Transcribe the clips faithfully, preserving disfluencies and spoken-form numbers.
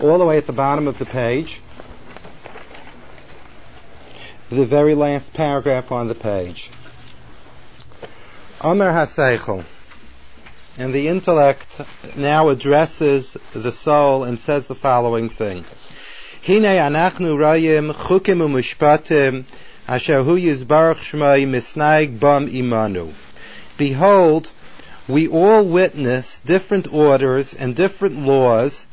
All the way at the bottom of the page, the very last paragraph on the page. Omer Haseichel, and the intellect now addresses the soul and says the following thing: Hine anachnu rayim chukim u'mishpatim asher hu yizbarach shmei misnaig bam imanu. Behold, we all witness different orders and different laws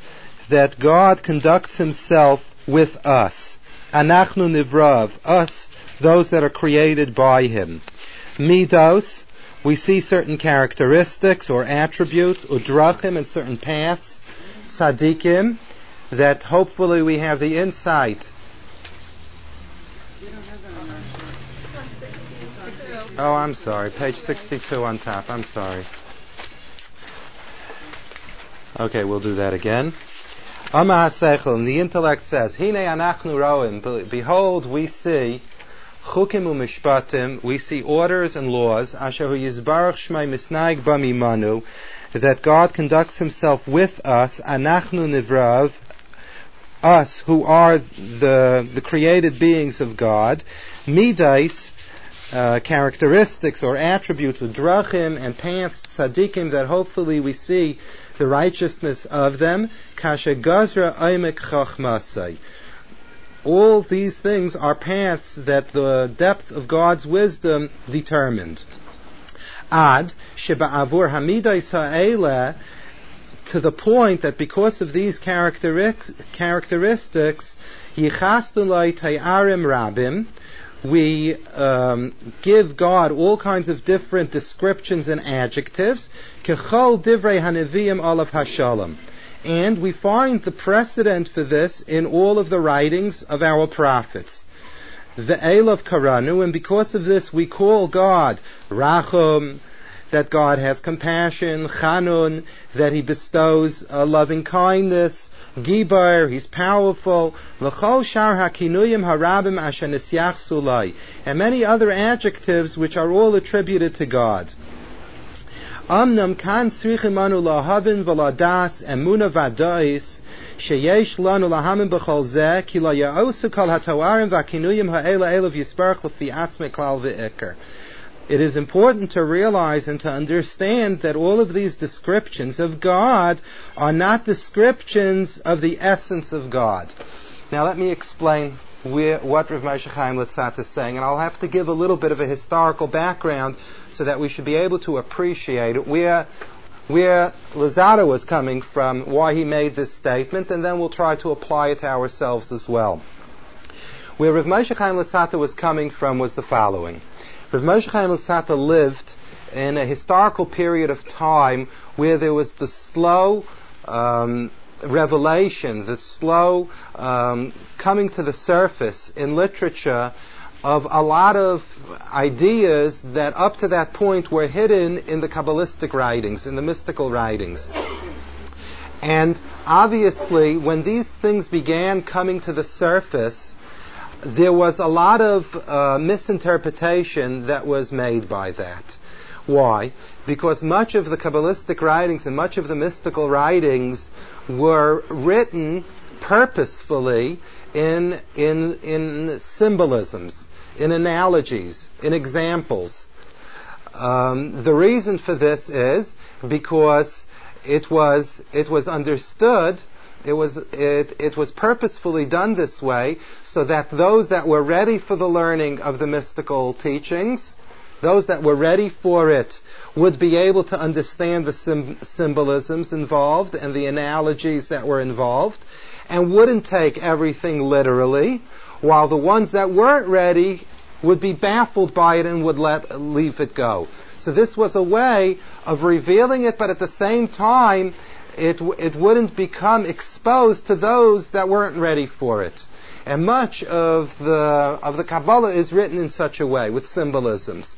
that God conducts himself with us. Anachnu nivrav, us, those that are created by him. Midos, we see certain characteristics or attributes, or drachim, and certain paths, tzaddikim, that hopefully we have the insight. Oh, I'm sorry. Page sixty-two on top. I'm sorry. Okay, we'll do that again. Omer Haseichel, and the intellect says, Hine anachnu roim, behold, we see, chukim u'mishpatim, we see orders and laws, asher hu yizbarach shmei misnaig bam imanu, that God conducts himself with us, anachnu nivrav, us who are the the created beings of God, midas, Uh, characteristics or attributes of drachim and paths, tzaddikim, that hopefully we see the righteousness of them. Kasha gazra aimek chachmasai. All these things are paths that the depth of God's wisdom determined. Ad sheba avur hamidais ha'ela, to the point that because of these characteristics, yichastulai tayarim rabim, we um, give God all kinds of different descriptions and adjectives. Kechol divrei haneviyim olav hashalom. And we find the precedent for this in all of the writings of our prophets. Ve'elav karanu, and because of this we call God Rachum, that God has compassion, Chanun, that he bestows uh, loving kindness, Gibar, he's powerful, L'chol shar ha'kinuyim harabim asher nisyach sulai, and many other adjectives which are all attributed to God. Amnam kan srichim anu lahavin v'ladas emuna v'adais, sheyesh lanu lahamin b'chol zeh, ki la ya'osu kal ha'tawarim v'akinuyim ha'ela elav yisparach l'fi atzme klal v'ikr. It is important to realize and to understand that all of these descriptions of God are not descriptions of the essence of God. Now let me explain where, what Rav Moshe Chaim Luzzatto is saying, and I'll have to give a little bit of a historical background so that we should be able to appreciate it, where, where Luzzatto was coming from, why he made this statement, and then we'll try to apply it to ourselves as well. Where Rav Moshe Chaim Luzzatto was coming from was the following. Rav Moshe Chaim Luzzatto lived in a historical period of time where there was the slow um, revelation, the slow um, coming to the surface in literature of a lot of ideas that up to that point were hidden in the Kabbalistic writings, in the mystical writings. And obviously, when these things began coming to the surface, there was a lot of uh, misinterpretation that was made by that. Why? Because much of the Kabbalistic writings and much of the mystical writings were written purposefully in in in symbolisms, in analogies, in examples. Um, the reason for this is because it was it was understood. It was it it was purposefully done this way so that those that were ready for the learning of the mystical teachings, those that were ready for it, would be able to understand the sim- symbolisms involved and the analogies that were involved, and wouldn't take everything literally, while the ones that weren't ready would be baffled by it and would let leave it go. So this was a way of revealing it, but at the same time, It it wouldn't become exposed to those that weren't ready for it, and much of the of the Kabbalah is written in such a way with symbolisms.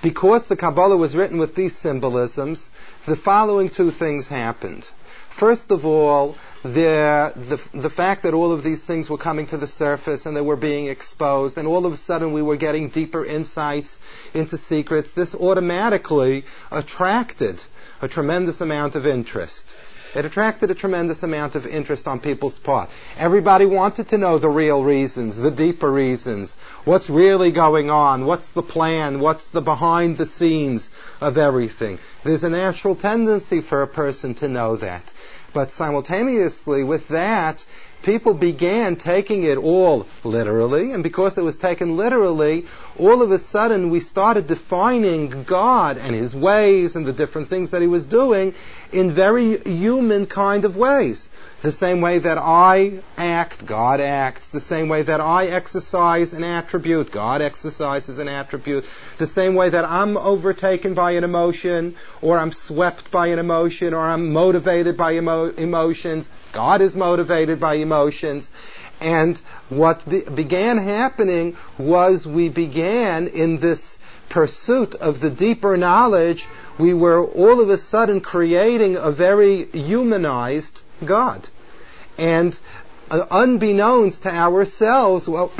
Because the Kabbalah was written with these symbolisms, the following two things happened. First of all, the the the fact that all of these things were coming to the surface and they were being exposed, and all of a sudden we were getting deeper insights into secrets. This automatically attracted a tremendous amount of interest. It attracted a tremendous amount of interest on people's part. Everybody wanted to know the real reasons, the deeper reasons, what's really going on, what's the plan, what's the behind the scenes of everything. There's a natural tendency for a person to know that. But simultaneously with that, people began taking it all literally, and because it was taken literally, all of a sudden we started defining God and His ways and the different things that He was doing in very human kind of ways. The same way that I act, God acts. The same way that I exercise an attribute, God exercises an attribute. The same way that I'm overtaken by an emotion, or I'm swept by an emotion, or I'm motivated by emo- emotions, God is motivated by emotions. And what be- began happening was we began in this pursuit of the deeper knowledge, we were all of a sudden creating a very humanized God. And uh, unbeknownst to ourselves, well,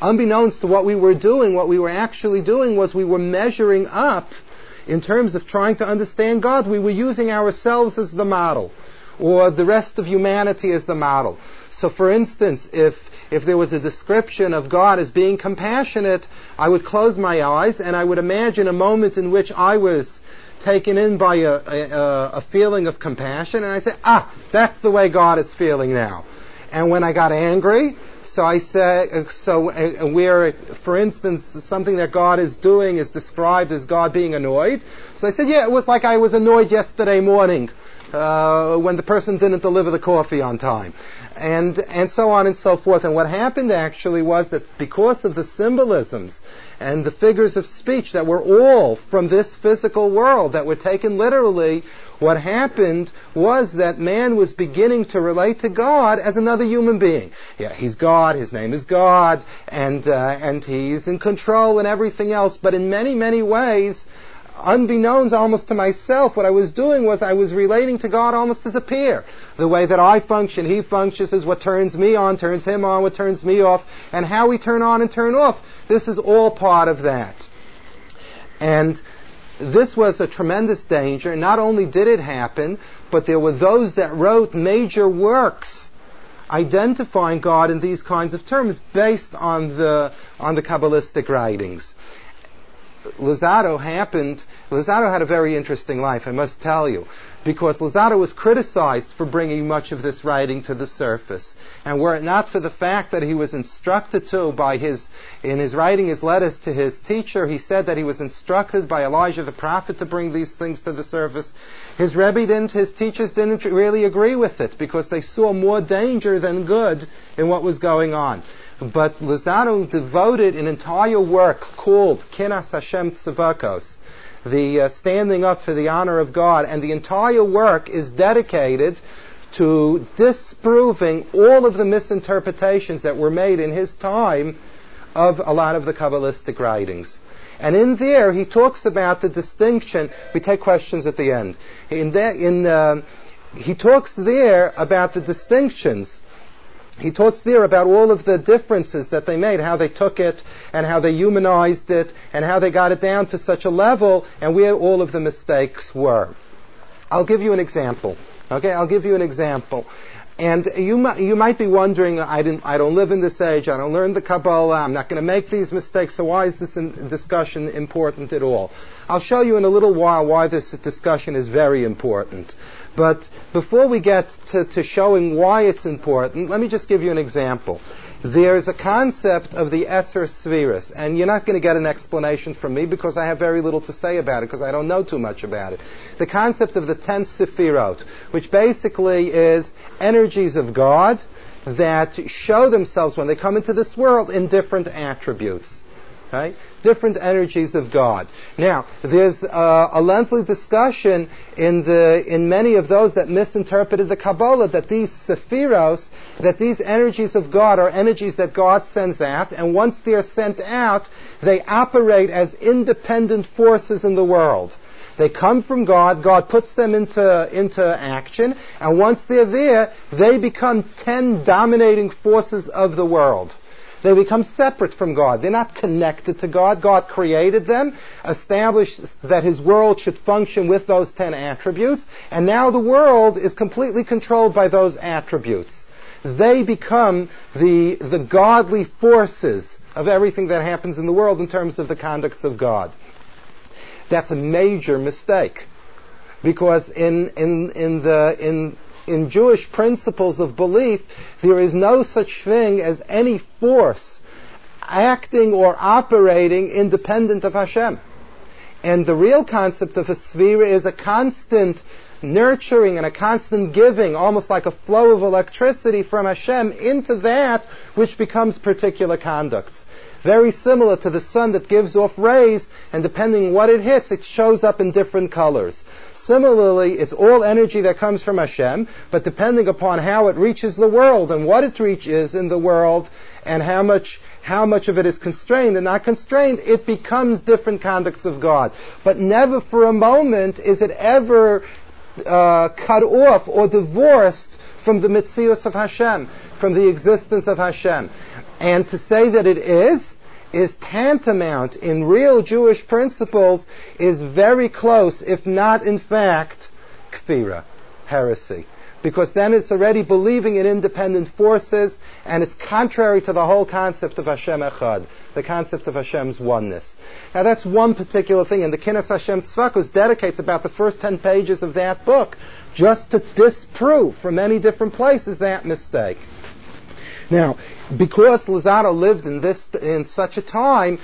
unbeknownst to what we were doing, what we were actually doing was we were measuring up in terms of trying to understand God. We were using ourselves as the model, or the rest of humanity as the model. So for instance, if if there was a description of God as being compassionate, I would close my eyes and I would imagine a moment in which I was taken in by a, a, a feeling of compassion, and I say, ah, that's the way God is feeling now. And when I got angry, so I say, so where, for instance, something that God is doing is described as God being annoyed. So I said, yeah, it was like I was annoyed yesterday morning uh, when the person didn't deliver the coffee on time, and and so on and so forth. And what happened actually was that because of the symbolisms and the figures of speech that were all from this physical world, that were taken literally, what happened was that man was beginning to relate to God as another human being. Yeah, he's God, his name is God, and uh, and he's in control and everything else. But in many, many ways, unbeknownst almost to myself, what I was doing was I was relating to God almost as a peer. The way that I function, He functions, is what turns me on, turns Him on, what turns me off, and how we turn on and turn off. This is all part of that. And this was a tremendous danger. Not only did it happen, but there were those that wrote major works identifying God in these kinds of terms based on the on the Kabbalistic writings. Luzzatto happened, Luzzatto had a very interesting life, I must tell you, because Luzzatto was criticized for bringing much of this writing to the surface. And were it not for the fact that he was instructed to by his, in his writing his letters to his teacher, he said that he was instructed by Elijah the prophet to bring these things to the surface. His Rebbe didn't, his teachers didn't really agree with it, because they saw more danger than good in what was going on. But Luzzatto devoted an entire work called Kinas Hashem Tzvakos, the uh, standing up for the honor of God, and the entire work is dedicated to disproving all of the misinterpretations that were made in his time of a lot of the Kabbalistic writings. And in there, he talks about the distinction. We take questions at the end. In there, in uh, he talks there about the distinctions. He talks there about all of the differences that they made, how they took it, and how they humanized it, and how they got it down to such a level, and where all of the mistakes were. I'll give you an example. Okay, I'll give you an example. And you might, you might be wondering, I didn't, I don't live in this age, I don't learn the Kabbalah, I'm not going to make these mistakes, so why is this discussion important at all? I'll show you in a little while why this discussion is very important. But before we get to, to showing why it's important, let me just give you an example. There's a concept of the Eser Sefiros, and you're not going to get an explanation from me because I have very little to say about it, because I don't know too much about it. The concept of the ten Sefirot, which basically is energies of God that show themselves when they come into this world in different attributes. Right? Different energies of God. Now, there's uh, a lengthy discussion in the in many of those that misinterpreted the Kabbalah that these Sephiros, that these energies of God are energies that God sends out, and once they're sent out, they operate as independent forces in the world. They come from God, God puts them into, into action, and once they're there, they become ten dominating forces of the world. They become separate from God. They're not connected to God. God created them, established that His world should function with those ten attributes, and now the world is completely controlled by those attributes. They become the the godly forces of everything that happens in the world in terms of the conducts of God. That's a major mistake, because in in in the in in Jewish principles of belief, there is no such thing as any force acting or operating independent of Hashem. And the real concept of a Svirah is a constant nurturing and a constant giving, almost like a flow of electricity from Hashem into that which becomes particular conducts. Very similar to the sun that gives off rays, and depending on what it hits, it shows up in different colors. Similarly, it's all energy that comes from Hashem, but depending upon how it reaches the world and what it reaches in the world and how much how much of it is constrained and not constrained, it becomes different conducts of God. But never for a moment is it ever uh, cut off or divorced from the mitzios of Hashem, from the existence of Hashem. And to say that it is, is tantamount in real Jewish principles, is very close, if not in fact, kfira, heresy. Because then it's already believing in independent forces, and it's contrary to the whole concept of Hashem Echad, the concept of Hashem's oneness. Now that's one particular thing, and the Kinas Hashem Tzvakos dedicates about the first ten pages of that book just to disprove from many different places that mistake. Now, because Luzzatto lived in this in such a time,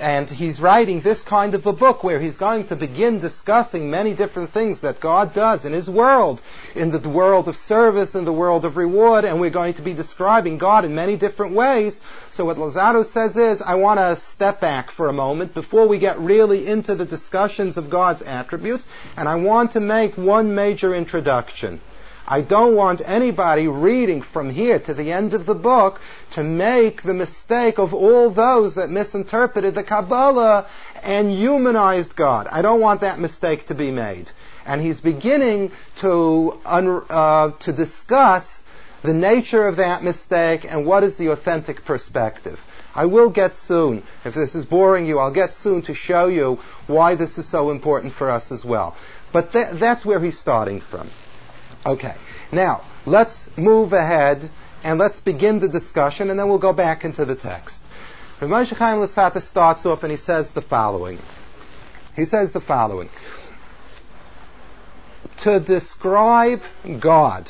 and he's writing this kind of a book where he's going to begin discussing many different things that God does in His world, in the world of service, in the world of reward, and we're going to be describing God in many different ways. So what Luzzatto says is, I want to step back for a moment before we get really into the discussions of God's attributes, and I want to make one major introduction. I don't want anybody reading from here to the end of the book to make the mistake of all those that misinterpreted the Kabbalah and humanized God. I don't want that mistake to be made. And he's beginning to un- uh, to discuss the nature of that mistake and what is the authentic perspective. I will get soon, if this is boring you, I'll get soon to show you why this is so important for us as well. But th- that's where he's starting from. Okay, now let's move ahead and let's begin the discussion, and then we'll go back into the text. Rav Moshe Chaim Luzzatto starts off and he says the following. He says the following. To describe God,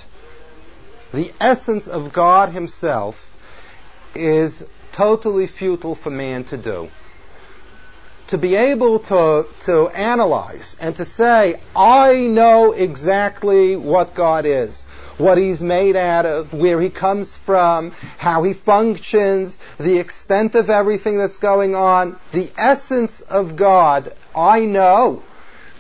the essence of God Himself, is totally futile for man to do. To be able to to analyze and to say, I know exactly what God is, what He's made out of, where He comes from, how He functions, the extent of everything that's going on, the essence of God, I know.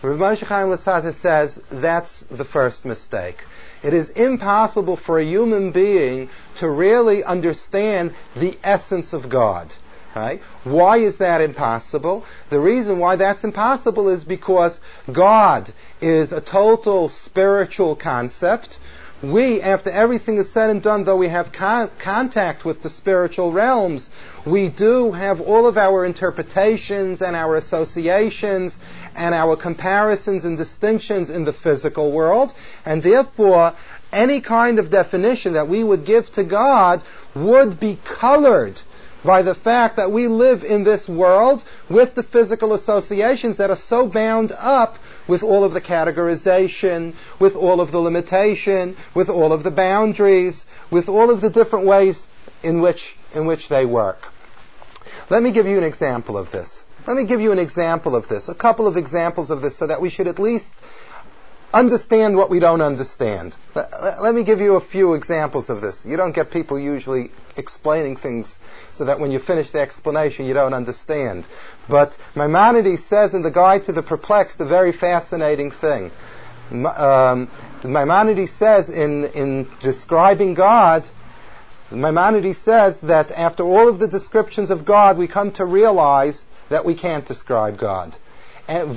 Rav Moshe Chaim Luzzatto says that's the first mistake. It is impossible for a human being to really understand the essence of God. Right? Why is that impossible? The reason why that's impossible is because God is a total spiritual concept. We, after everything is said and done, though we have con- contact with the spiritual realms, we do have all of our interpretations and our associations and our comparisons and distinctions in the physical world, and therefore any kind of definition that we would give to God would be colored by the fact that we live in this world with the physical associations that are so bound up with all of the categorization, with all of the limitation, with all of the boundaries, with all of the different ways in which in which they work. Let me give you an example of this. Let me give you an example of this, a couple of examples of this, so that we should at least understand what we don't understand. Let, let me give you a few examples of this. You don't get people usually explaining things so that when you finish the explanation you don't understand. But Maimonides says in the Guide to the Perplexed a very fascinating thing. Um, Maimonides says in, in describing God, Maimonides says that after all of the descriptions of God, we come to realize that we can't describe God. and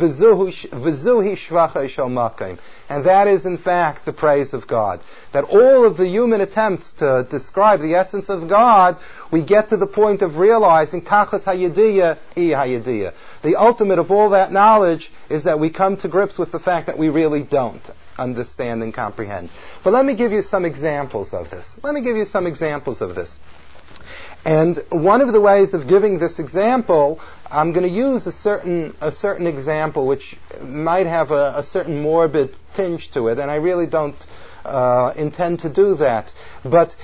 that is in fact the praise of God. That all of the human attempts to describe the essence of God, we get to the point of realizing Tachas Hayediyah I Hayediyah. The ultimate of all that knowledge is that we come to grips with the fact that we really don't understand and comprehend. But let me give you some examples of this. Let me give you some examples of this. And one of the ways of giving this example, I'm going to use a certain a certain example which might have a, a certain morbid tinge to it, and I really don't uh, intend to do that. But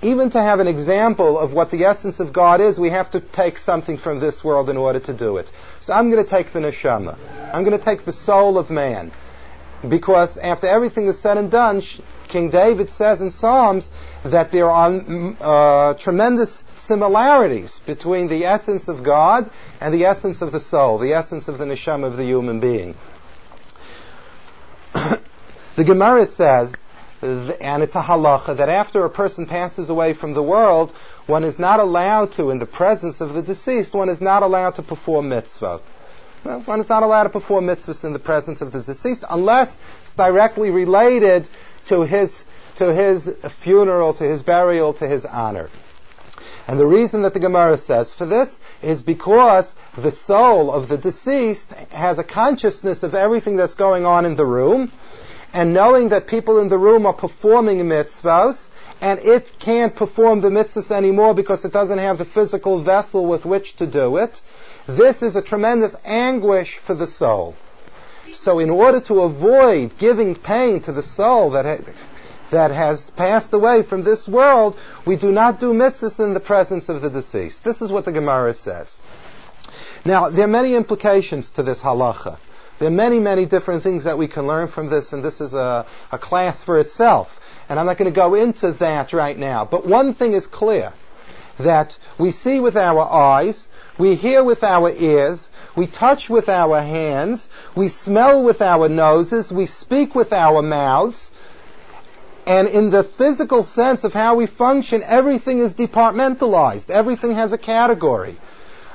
even to have an example of what the essence of God is, we have to take something from this world in order to do it. So I'm going to take the neshama. I'm going to take the soul of man. Because after everything is said and done, King David says in Psalms that there are uh, tremendous similarities between the essence of God and the essence of the soul, the essence of the neshama of the human being. The Gemara says, and it's a halacha, that after a person passes away from the world, one is not allowed to, in the presence of the deceased, one is not allowed to perform mitzvah. Well, one is not allowed to perform mitzvahs in the presence of the deceased unless it's directly related to his to his funeral, to his burial, to his honor. And the reason that the Gemara says for this is because the soul of the deceased has a consciousness of everything that's going on in the room, and knowing that people in the room are performing mitzvahs, and it can't perform the mitzvahs anymore because it doesn't have the physical vessel with which to do it. This is a tremendous anguish for the soul. So in order to avoid giving pain to the soul that ha- that has passed away from this world, we do not do mitzvahs in the presence of the deceased. This is what the Gemara says. Now, there are many implications to this halacha. There are many, many different things that we can learn from this, and this is a, a class for itself. And I'm not going to go into that right now. But one thing is clear, that we see with our eyes, we hear with our ears, we touch with our hands, we smell with our noses, we speak with our mouths, and in the physical sense of how we function, everything is departmentalized. Everything has a category.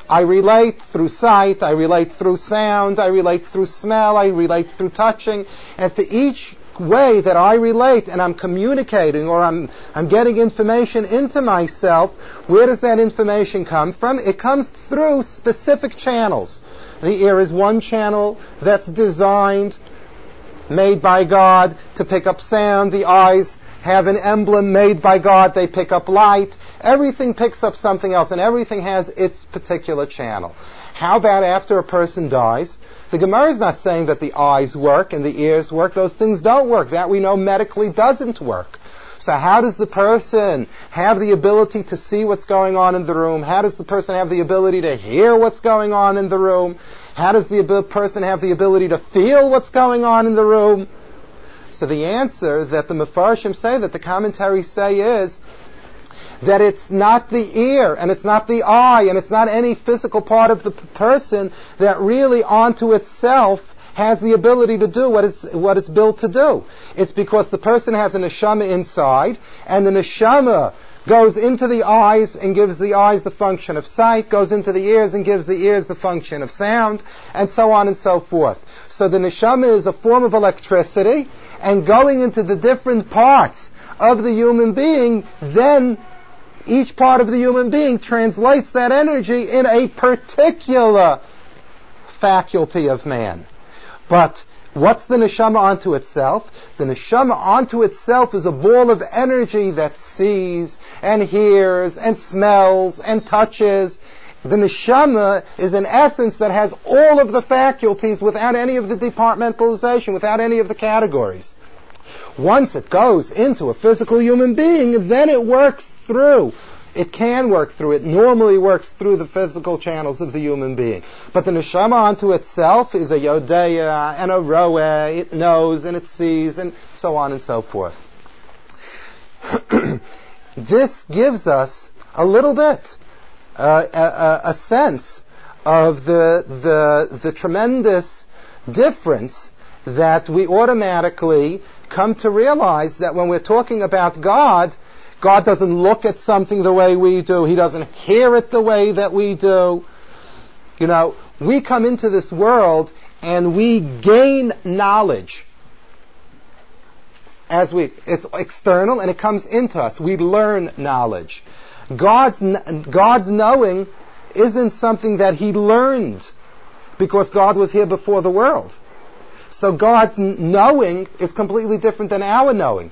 I relate through sight, I relate through sound, I relate through smell, I relate through touching, and for each way that I relate and I'm communicating or I'm I'm getting information into myself, where does that information come from? It comes through specific channels. The ear is one channel that's designed, made by God to pick up sound. The eyes have an emblem made by God. They pick up light. Everything picks up something else, and everything has its particular channel. How about after a person dies? The Gemara is not saying that the eyes work and the ears work. Those things don't work. That we know medically doesn't work. So how does the person have the ability to see what's going on in the room? How does the person have the ability to hear what's going on in the room? How does the ab- person have the ability to feel what's going on in the room? So the answer that the Mefarshim say, that the commentaries say, is that it's not the ear, and it's not the eye, and it's not any physical part of the p- person that really onto itself has the ability to do what it's what it's built to do. It's because the person has a neshama inside, and the neshama goes into the eyes and gives the eyes the function of sight, goes into the ears and gives the ears the function of sound, and so on and so forth. So the neshama is a form of electricity, and going into the different parts of the human being, then each part of the human being translates that energy in a particular faculty of man. But what's the neshama onto itself? The neshama onto itself is a ball of energy that sees and hears and smells and touches. The neshama is an essence that has all of the faculties without any of the departmentalization, without any of the categories. Once it goes into a physical human being, then it works through. It can work through. It normally works through the physical channels of the human being. But the neshama onto itself is a yodeya and a roeh. It knows and it sees and so on and so forth. This gives us a little bit, uh, a, a, a sense of the, the, the tremendous difference that we automatically come to realize that when we're talking about God, God doesn't look at something the way we do. He doesn't hear it the way that we do. You know, we come into this world and we gain knowledge. As we, it's external and it comes into us. We learn knowledge. God's God's knowing isn't something that He learned, because God was here before the world. So God's knowing is completely different than our knowing.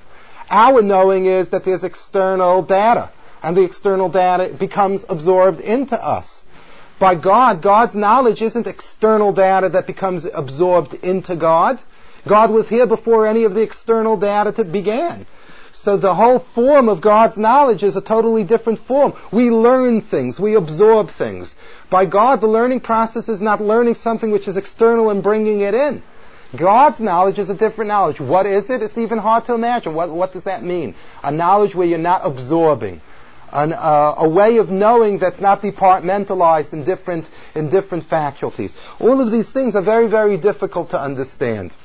Our knowing is that there's external data, and the external data becomes absorbed into us. By God, God's knowledge isn't external data that becomes absorbed into God. God was here before any of the external data began. So the whole form of God's knowledge is a totally different form. We learn things, we absorb things. By God, the learning process is not learning something which is external and bringing it in. God's knowledge is a different knowledge. What is it? It's even hard to imagine. What, what does that mean? A knowledge where you're not absorbing. An, uh, a way of knowing that's not departmentalized in different, in different faculties. All of these things are very, very difficult to understand.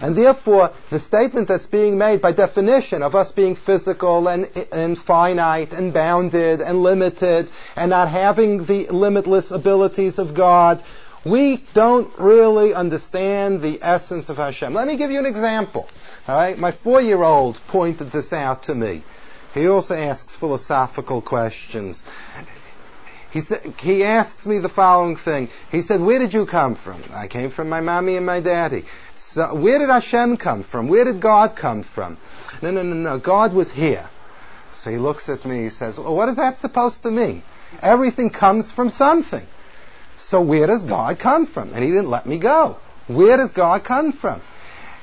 And therefore, the statement that's being made by definition of us being physical and, and finite and bounded and limited and not having the limitless abilities of God, we don't really understand the essence of Hashem. Let me give you an example. All right, my four-year-old pointed this out to me. He also asks philosophical questions. He said, he asks me the following thing. He said, "Where did you come from?" I came from my mommy and my daddy. So, where did Hashem come from? Where did God come from? No, no, no, no. God was here. So he looks at me. He says, "Well, what is that supposed to mean? Everything comes from something. So where does God come from?" And he didn't let me go. Where does God come from?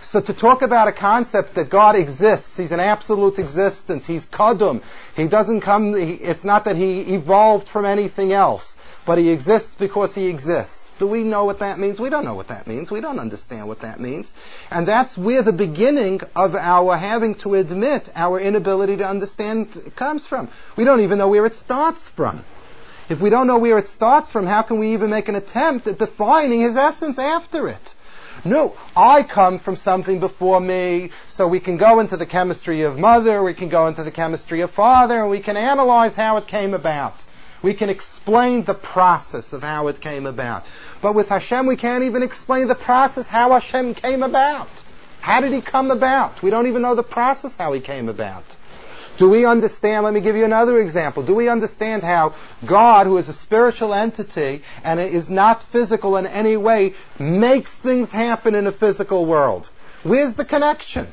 So to talk about a concept that God exists, He's an absolute existence, He's Kadum, He doesn't come, he, it's not that He evolved from anything else, but He exists because He exists. Do we know what that means? We don't know what that means. We don't understand what that means. And that's where the beginning of our having to admit our inability to understand comes from. We don't even know where it starts from. If we don't know where it starts from, how can we even make an attempt at defining His essence after it? No, I come from something before me, so we can go into the chemistry of mother, we can go into the chemistry of father, and we can analyze how it came about. We can explain the process of how it came about. But with Hashem, we can't even explain the process how Hashem came about. How did He come about? We don't even know the process how He came about. Do we understand, let me give you another example, do we understand how God, who is a spiritual entity and is not physical in any way, makes things happen in a physical world? Where's the connection?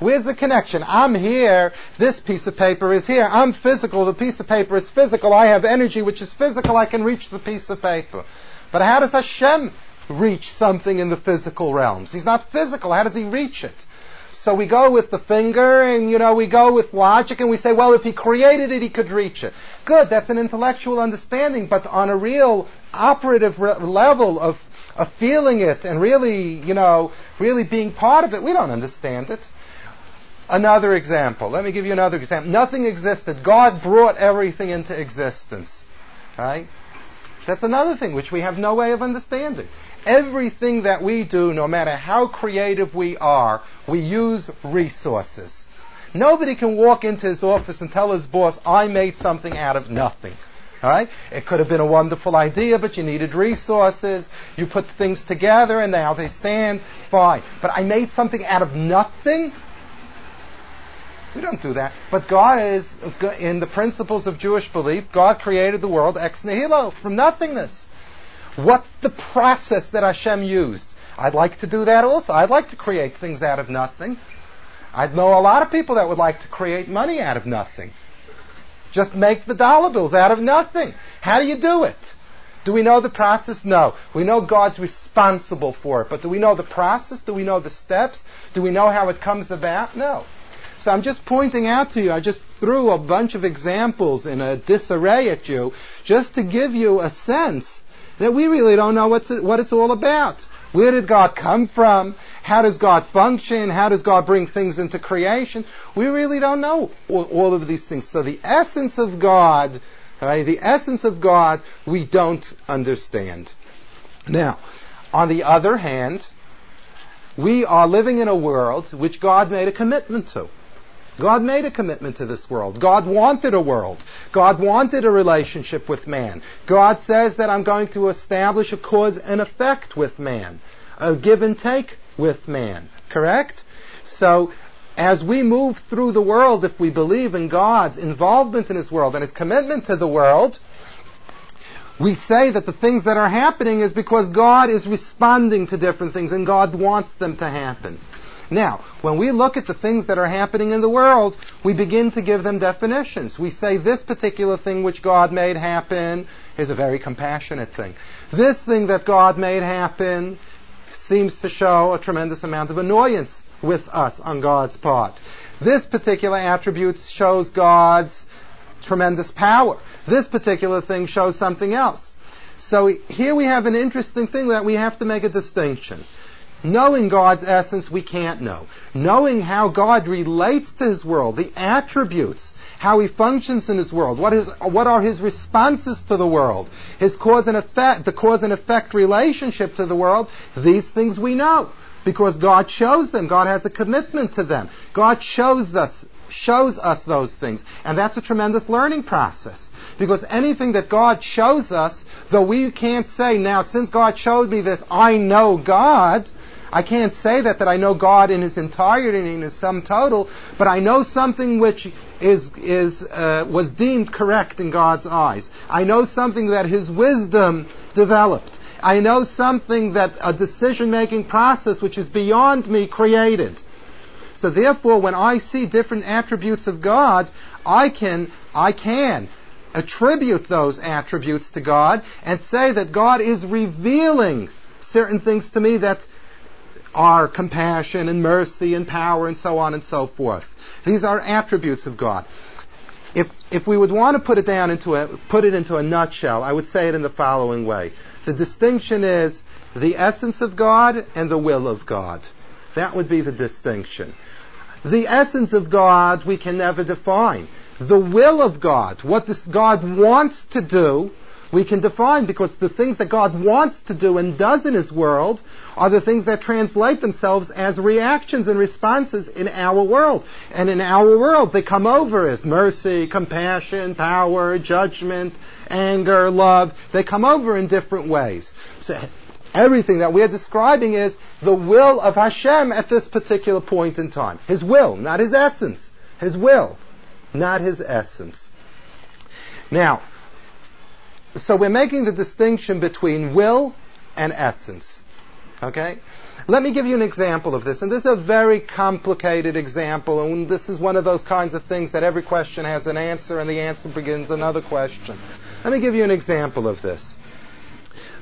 Where's the connection? I'm here, this piece of paper is here. I'm physical, the piece of paper is physical. I have energy which is physical, I can reach the piece of paper. But how does Hashem reach something in the physical realms? He's not physical, how does He reach it? So we go with the finger and, you know, we go with logic and we say, well, if He created it, He could reach it. Good, that's an intellectual understanding, but on a real operative re- level of, of feeling it and really, you know, really being part of it, we don't understand it. Another example. Let me give you another example. Nothing existed. God brought everything into existence. Right? That's another thing which we have no way of understanding. Everything that we do, no matter how creative we are, we use resources. Nobody can walk into his office and tell his boss, I made something out of nothing. All right? It could have been a wonderful idea, but you needed resources. You put things together and now they stand. Fine. But I made something out of nothing? We don't do that. But God is, in the principles of Jewish belief, God created the world ex nihilo, from nothingness. What's the process that Hashem used? I'd like to do that also. I'd like to create things out of nothing. I'd know a lot of people that would like to create money out of nothing. Just make the dollar bills out of nothing. How do you do it? Do we know the process? No. We know God's responsible for it. But do we know the process? Do we know the steps? Do we know how it comes about? No. So I'm just pointing out to you, I just threw a bunch of examples in a disarray at you, just to give you a sense that we really don't know what's, what it's all about. Where did God come from? How does God function? How does God bring things into creation? We really don't know all, all of these things. So the essence of God, right, the essence of God, we don't understand. Now, on the other hand, we are living in a world which God made a commitment to. God made a commitment to this world. God wanted a world. God wanted a relationship with man. God says that I'm going to establish a cause and effect with man, a give and take with man, correct? So, as we move through the world, if we believe in God's involvement in His world and His commitment to the world, we say that the things that are happening is because God is responding to different things and God wants them to happen. Now, when we look at the things that are happening in the world, we begin to give them definitions. We say this particular thing which God made happen is a very compassionate thing. This thing that God made happen seems to show a tremendous amount of annoyance with us on God's part. This particular attribute shows God's tremendous power. This particular thing shows something else. So here we have an interesting thing that we have to make a distinction. Knowing God's essence, we can't know. Knowing how God relates to His world, the attributes, how He functions in His world, what is, what are His responses to the world, His cause and effect, the cause and effect relationship to the world, these things we know because God shows them. God has a commitment to them. God shows us, shows us those things, and that's a tremendous learning process. Because anything that God shows us, though we can't say now, since God showed me this, I know God. I can't say that, that I know God in His entirety and in His sum total, but I know something which is is uh, was deemed correct in God's eyes. I know something that His wisdom developed. I know something that a decision-making process which is beyond me created. So therefore, when I see different attributes of God, I can I can attribute those attributes to God and say that God is revealing certain things to me that are compassion and mercy and power and so on and so forth. These are attributes of God. If if we would want to put it down into a put it into a nutshell, I would say it in the following way. The distinction is the essence of God and the will of God. That would be the distinction. The essence of God we can never define. The will of God, what this God wants to do, we can define, because the things that God wants to do and does in His world are the things that translate themselves as reactions and responses in our world. And in our world, they come over as mercy, compassion, power, judgment, anger, love. They come over in different ways. So everything that we are describing is the will of Hashem at this particular point in time. His will, not His essence. His will, not His essence. Now, so we're making the distinction between will and essence. Okay? Let me give you an example of this. And this is a very complicated example. And this is one of those kinds of things that every question has an answer and the answer begins another question. Let me give you an example of this.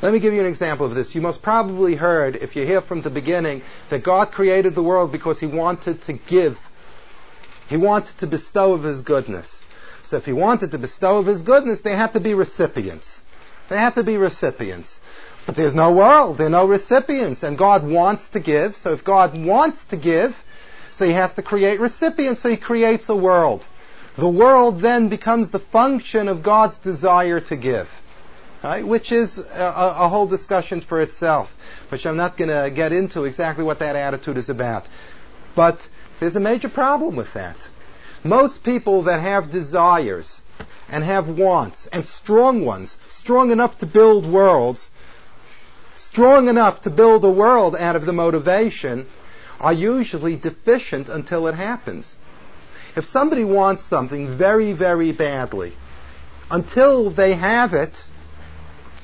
Let me give you an example of this. You most probably heard, if you hear from the beginning, that God created the world because He wanted to give. He wanted to bestow of His goodness. So if He wanted to bestow of His goodness, they had to be recipients. They had to be recipients. But there's no world. There are no recipients. And God wants to give. So if God wants to give, so He has to create recipients. So He creates a world. The world then becomes the function of God's desire to give. Right? Which is a, a whole discussion for itself, which I'm not going to get into exactly what that attitude is about. But there's a major problem with that. Most people that have desires and have wants, and strong ones, strong enough to build worlds, strong enough to build a world out of the motivation, are usually deficient until it happens. If somebody wants something very, very badly, until they have it,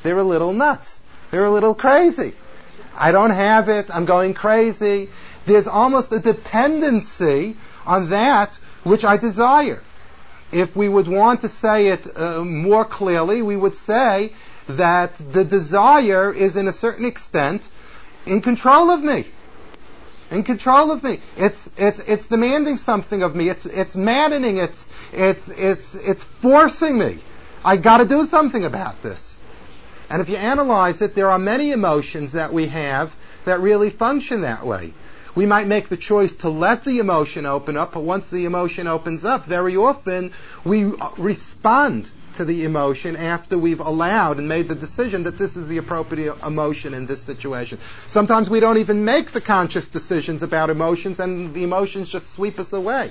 they're a little nuts. They're a little crazy. I don't have it. I'm going crazy. There's almost a dependency on that which I desire. If we would want to say it uh, more clearly, we would say that the desire is, in a certain extent, in control of me. In control of me. It's it's it's demanding something of me. It's it's maddening. It's it's it's it's forcing me. I got to do something about this. And if you analyze it, there are many emotions that we have that really function that way. We might make the choice to let the emotion open up, but once the emotion opens up, very often we respond to the emotion after we've allowed and made the decision that this is the appropriate emotion in this situation. Sometimes we don't even make the conscious decisions about emotions, and the emotions just sweep us away.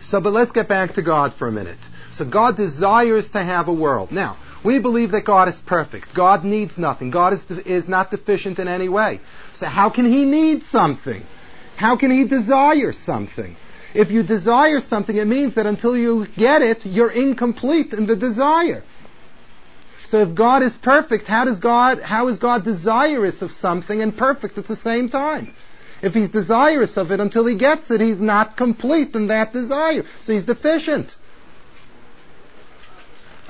So, but let's get back to God for a minute. So God desires to have a world. Now, we believe that God is perfect. God needs nothing. God is, is not deficient in any way. So how can He need something? How can He desire something? If you desire something, it means that until you get it, you're incomplete in the desire. So if God is perfect, how does God, how is God desirous of something and perfect at the same time? If He's desirous of it until He gets it, He's not complete in that desire. So He's deficient.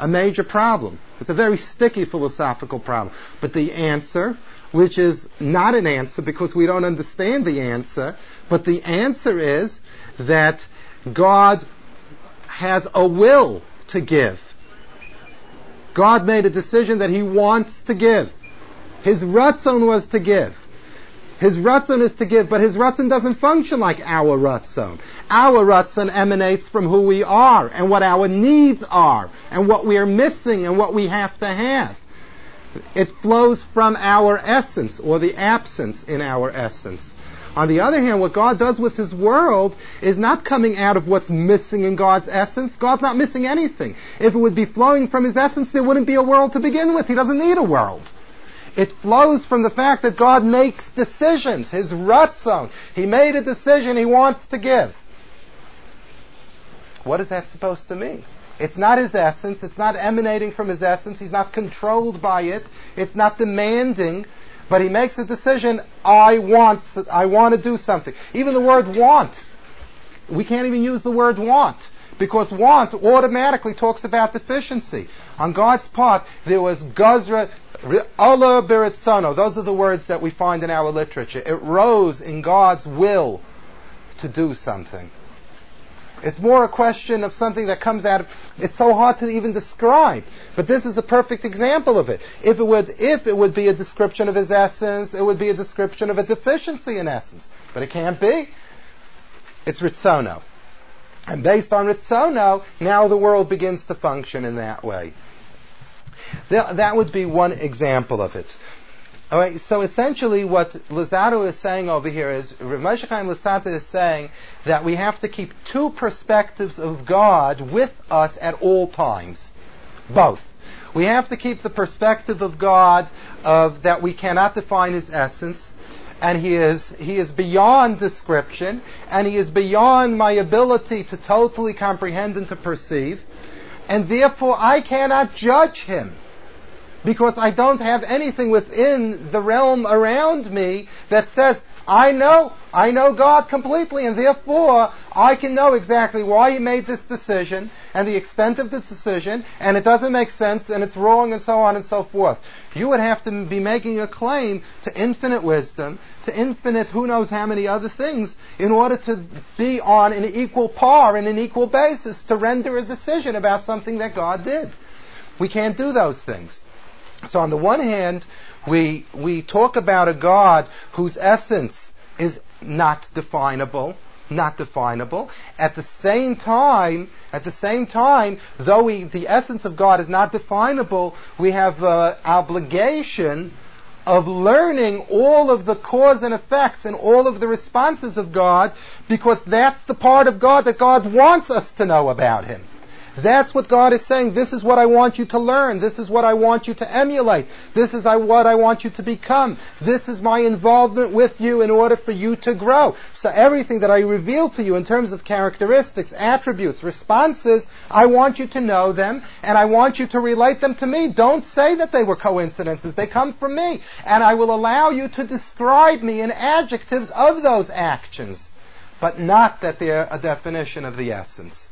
A major problem. It's a very sticky philosophical problem. But the answer, which is not an answer because we don't understand the answer, but the answer is that God has a will to give. God made a decision that He wants to give. His ratzon was to give. His ratzon is to give, but His ratzon doesn't function like our ratzon. Our ratzon emanates from who we are and what our needs are and what we are missing and what we have to have. It flows from our essence or the absence in our essence. On the other hand, what God does with His world is not coming out of what's missing in God's essence. God's not missing anything. If it would be flowing from His essence, there wouldn't be a world to begin with. He doesn't need a world. It flows from the fact that God makes decisions. His ratzon. He made a decision He wants to give. What is that supposed to mean? It's not His essence. It's not emanating from His essence. He's not controlled by it. It's not demanding. But He makes a decision, I want, I want to do something. Even the word want. We can't even use the word want. Because want automatically talks about deficiency. On God's part, there was gzeira, Re'ala biRitsono. Those are the words that we find in our literature. It rose in God's will to do something. It's more a question of something that comes out of... It's so hard to even describe. But this is a perfect example of it. If it would, if it would be a description of His essence, it would be a description of a deficiency in essence. But it can't be. It's Ritsono. And based on Ritsono, now the world begins to function in that way. Th- that would be one example of it. All right, so essentially what Luzzatto is saying over here is, Rav Moshe Chaim Luzzatto is saying that we have to keep two perspectives of God with us at all times. Both. We have to keep the perspective of God of that we cannot define His essence, and He is He is beyond description, and He is beyond my ability to totally comprehend and to perceive, and therefore I cannot judge Him. Because I don't have anything within the realm around me that says, I know, I know God completely, and therefore I can know exactly why He made this decision and the extent of this decision, and it doesn't make sense, and it's wrong, and so on and so forth. You would have to be making a claim to infinite wisdom, to infinite who knows how many other things, in order to be on an equal par and an equal basis to render a decision about something that God did. We can't do those things. So on the one hand, we we talk about a God whose essence is not definable, not definable. At the same time, at the same time, though we, the essence of God is not definable, we have an obligation of learning all of the cause and effects and all of the responses of God, because that's the part of God that God wants us to know about Him. That's what God is saying. This is what I want you to learn. This is what I want you to emulate. This is what I want you to become. This is my involvement with you in order for you to grow. So everything that I reveal to you in terms of characteristics, attributes, responses, I want you to know them, and I want you to relate them to me. Don't say that they were coincidences. They come from me. And I will allow you to describe me in adjectives of those actions, but not that they're a definition of the essence.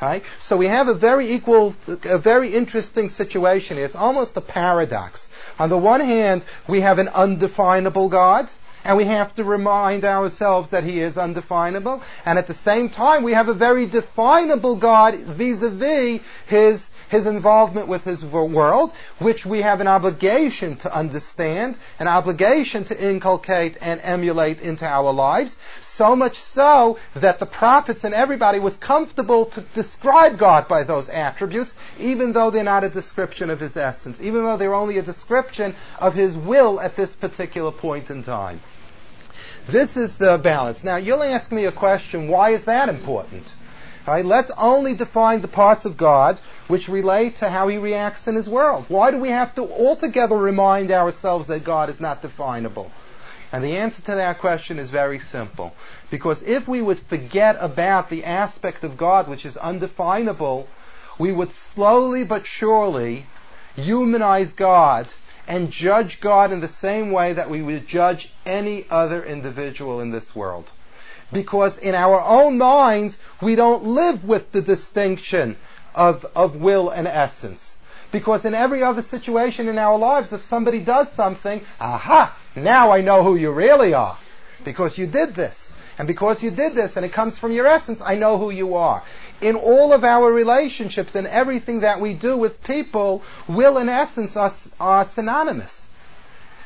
Right? So we have a very equal, a very interesting situation here. It's almost a paradox. On the one hand, we have an undefinable God, and we have to remind ourselves that He is undefinable. And at the same time, we have a very definable God vis-a-vis His His involvement with His world, which we have an obligation to understand, an obligation to inculcate and emulate into our lives, so much so that the prophets and everybody was comfortable to describe God by those attributes, even though they're not a description of His essence, even though they're only a description of His will at this particular point in time. This is the balance. Now, you'll ask me a question, why is that important? Right? Let's only define the parts of God which relate to how he reacts in his world. Why do we have to altogether remind ourselves that God is not definable? And the answer to that question is very simple. Because if we would forget about the aspect of God which is undefinable, we would slowly but surely humanize God and judge God in the same way that we would judge any other individual in this world. Because in our own minds, we don't live with the distinction of, of will and essence. Because in every other situation in our lives, if somebody does something, aha, now I know who you really are. Because you did this. And because you did this, and it comes from your essence, I know who you are. In all of our relationships and everything that we do with people, will and essence are, are synonymous.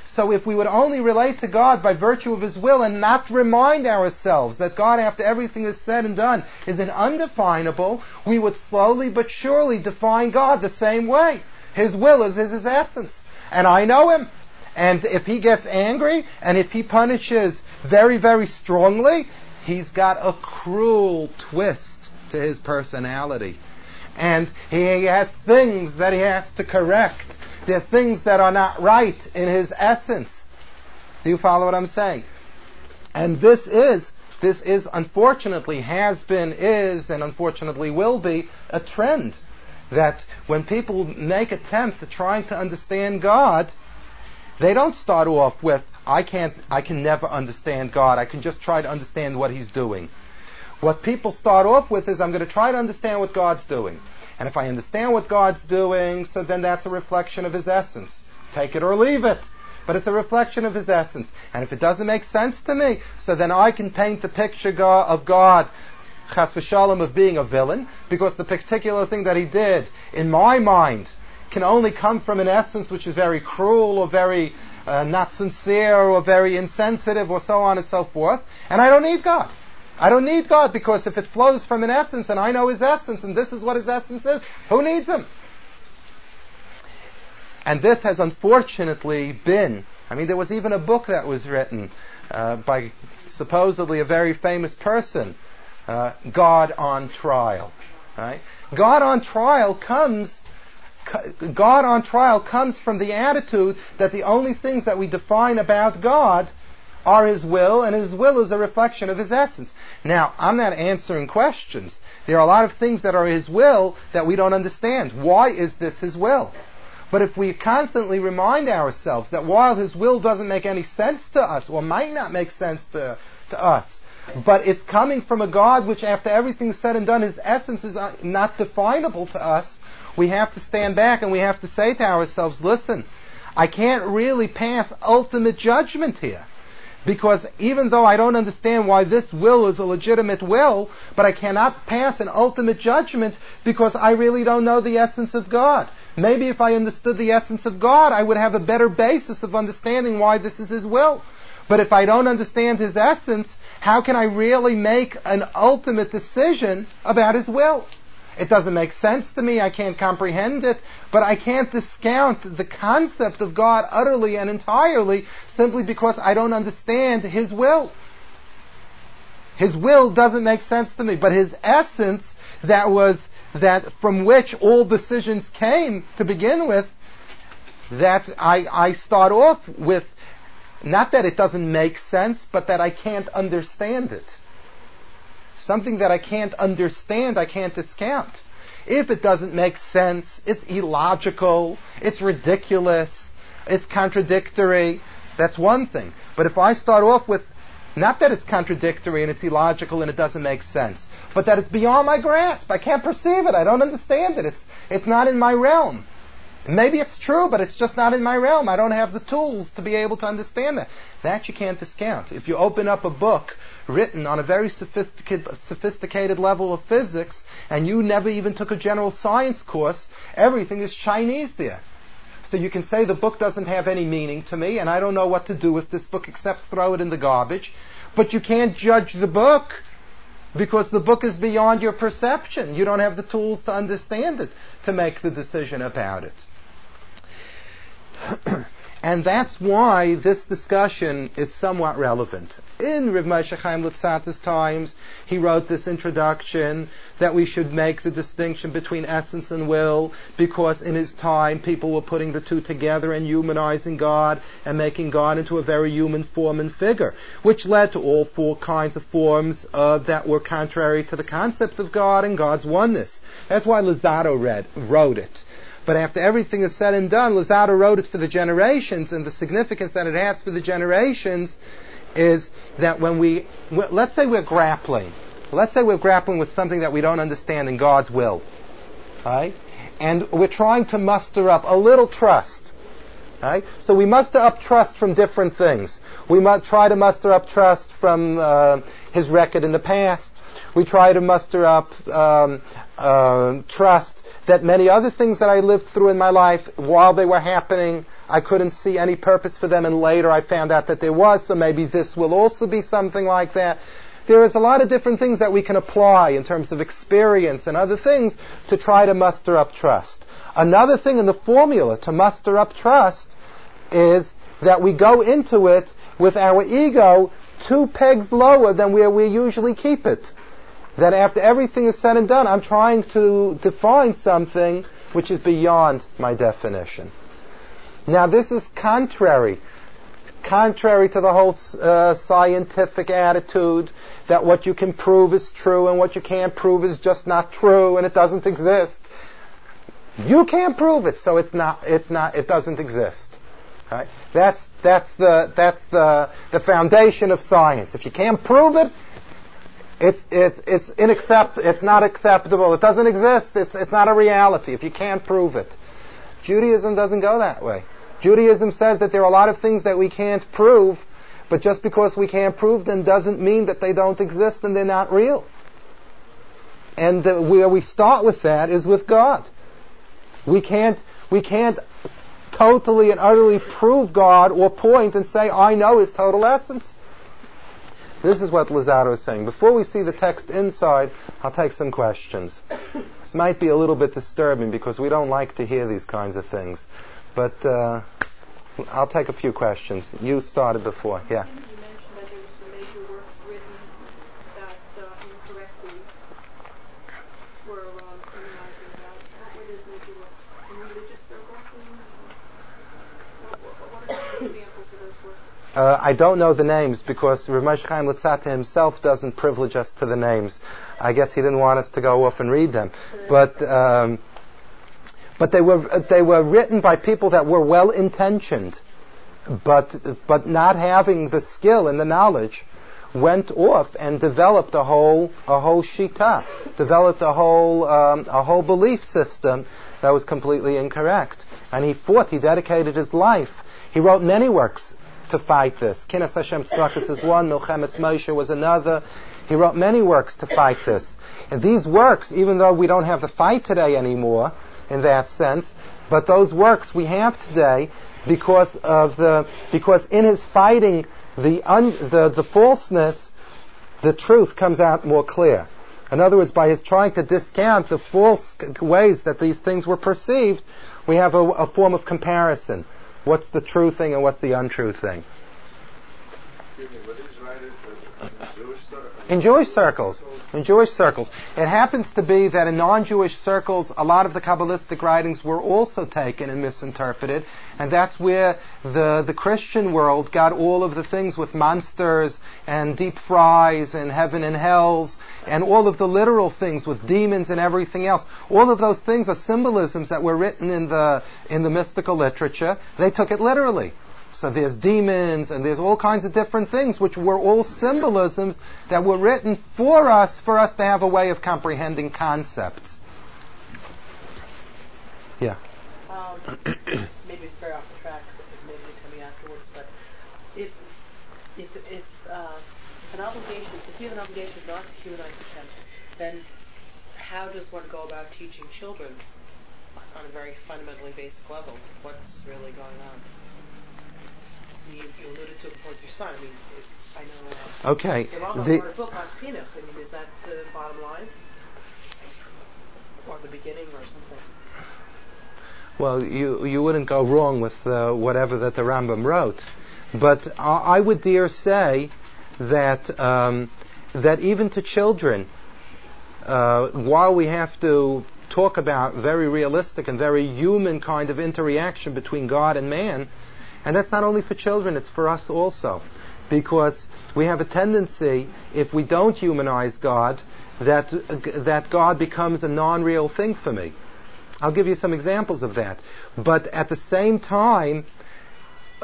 So if we would only relate to God by virtue of his will and not remind ourselves that God, after everything is said and done, is an undefinable, we would slowly but surely define God the same way. His will is his, his essence. And I know him. And if he gets angry, and if he punishes very, very strongly, he's got a cruel twist to his personality. And he has things that he has to correct. There are things that are not right in his essence. Do you follow what I'm saying? And this is, this is unfortunately, has been, is, and unfortunately will be, a trend. That when people make attempts at trying to understand God, they don't start off with, I can't, I can never understand God. I can just try to understand what he's doing. What people start off with is, I'm going to try to understand what God's doing. And if I understand what God's doing, so then that's a reflection of his essence. Take it or leave it. But it's a reflection of his essence. And if it doesn't make sense to me, so then I can paint the picture of God, chas v'shalom, of being a villain, because the particular thing that he did, in my mind, can only come from an essence which is very cruel or very uh, not sincere or very insensitive or so on and so forth. And I don't need God. I don't need God, because if it flows from an essence and I know his essence and this is what his essence is, who needs him? And this has unfortunately been, I mean, there was even a book that was written uh, by supposedly a very famous person, uh, God on Trial. Right? God on Trial comes, God on Trial comes from the attitude that the only things that we define about God are his will, and his will is a reflection of his essence. Now, I'm not answering questions. There are a lot of things that are his will that we don't understand. Why is this his will? But if we constantly remind ourselves that while his will doesn't make any sense to us, or might not make sense to, to us, but it's coming from a God which, after everything's said and done, his essence is not definable to us, we have to stand back and we have to say to ourselves, listen, I can't really pass ultimate judgment here. Because even though I don't understand why this will is a legitimate will, but I cannot pass an ultimate judgment because I really don't know the essence of God. Maybe if I understood the essence of God, I would have a better basis of understanding why this is his will. But if I don't understand his essence, how can I really make an ultimate decision about his will? It doesn't make sense to me, I can't comprehend it, but I can't discount the concept of God utterly and entirely simply because I don't understand his will. His will doesn't make sense to me, but his essence that was, that from which all decisions came to begin with, that I, I start off with, not that it doesn't make sense, but that I can't understand it. Something that I can't understand, I can't discount. If it doesn't make sense, it's illogical, it's ridiculous, it's contradictory, that's one thing. But if I start off with, not that it's contradictory and it's illogical and it doesn't make sense, but that it's beyond my grasp, I can't perceive it, I don't understand it, it's it's not in my realm. Maybe it's true, but it's just not in my realm. I don't have the tools to be able to understand that. That you can't discount. If you open up a book written on a very sophisticated, sophisticated level of physics, and you never even took a general science course, everything is Chinese there. So you can say the book doesn't have any meaning to me, and I don't know what to do with this book except throw it in the garbage. But you can't judge the book, because the book is beyond your perception. You don't have the tools to understand it, to make the decision about it. And that's why this discussion is somewhat relevant. In Rav Moshe Chaim Luzzatto's times, he wrote this introduction that we should make the distinction between essence and will, because in his time people were putting the two together and humanizing God and making God into a very human form and figure, which led to all four kinds of forms uh, that were contrary to the concept of God and God's oneness. That's why Luzzatto read, wrote it. But after everything is said and done, Lozado wrote it for the generations, and the significance that it has for the generations is that when we, let's say we're grappling, let's say we're grappling with something that we don't understand in God's will, right? And we're trying to muster up a little trust, right? So we muster up trust from different things. We might try to muster up trust from uh, his record in the past. We try to muster up um, uh, trust that many other things that I lived through in my life, while they were happening, I couldn't see any purpose for them, and later I found out that there was, so maybe this will also be something like that. There is a lot of different things that we can apply in terms of experience and other things to try to muster up trust. Another thing in the formula to muster up trust is that we go into it with our ego two pegs lower than where we usually keep it. That after everything is said and done, I'm trying to define something which is beyond my definition. Now this is contrary, contrary to the whole uh, scientific attitude that what you can prove is true and what you can't prove is just not true and it doesn't exist. You can't prove it, so it's not, it's not, it doesn't exist. Right? That's that's the that's the the foundation of science. If you can't prove it, It's it's it's inaccept it's not acceptable. It doesn't exist. It's it's not a reality if you can't prove it. Judaism doesn't go that way. Judaism says that there are a lot of things that we can't prove, but just because we can't prove them doesn't mean that they don't exist and they're not real. And the, where we start with that is with God. We can't we can't totally and utterly prove God or point and say I know His total essence. This is what Luzzatto is saying. Before we see the text inside, I'll take some questions. This might be a little bit disturbing because we don't like to hear these kinds of things. But uh, I'll take a few questions. You started before. Yeah. You mentioned that there were some major works written that uh, incorrectly were uh, criminalizing that. What were those major works? In religious circles? What, what, what are some examples of those works? Uh, I don't know the names because Rav Moshe Chaim Luzzatto himself doesn't privilege us to the names. I guess he didn't want us to go off and read them. But um, but they were they were written by people that were well intentioned, but but not having the skill and the knowledge, went off and developed a whole a whole shita, developed a whole um, a whole belief system that was completely incorrect. And he fought. He dedicated his life. He wrote many works to fight this. Kinas Hashem Tzvakos is one, Milchemes Moshe was another. He wrote many works to fight this. And these works, even though we don't have the fight today anymore, in that sense, but those works we have today because of the, because in his fighting the un, the, the falseness, the truth comes out more clear. In other words, by his trying to discount the false ways that these things were perceived, we have a, a form of comparison. What's the true thing and what's the untrue thing? Excuse me, were these writers in Jewish circles? In Jewish circles. In Jewish circles. It happens to be that in non-Jewish circles, a lot of the Kabbalistic writings were also taken and misinterpreted, and that's where the, the Christian world got all of the things with monsters and deep fries and heaven and hells and all of the literal things with demons and everything else. All of those things are symbolisms that were written in the in the mystical literature. They took it literally. So there's demons and there's all kinds of different things which were all symbolisms that were written for us, for us to have a way of comprehending concepts. Yeah? Um, maybe it's very off the track, maybe coming afterwards, but if, if, if, uh, if an obligation, if you have an obligation not to humanize Hashem, then how does one go about teaching children on a very fundamentally basic level what's really going on? You alluded to it before with your son. I mean, I know. Uh, okay. They wrote a book on Chinuch. I mean, is that the bottom line, or the beginning, or something? well, you you wouldn't go wrong with uh, whatever that the Rambam wrote. But I, I would dare say that um, that even to children, uh, while we have to talk about very realistic and very human kind of interaction between God and man, and that's not only for children, it's for us also. Because we have a tendency, if we don't humanize God, that that God becomes a non-real thing for me. I'll give you some examples of that. But at the same time,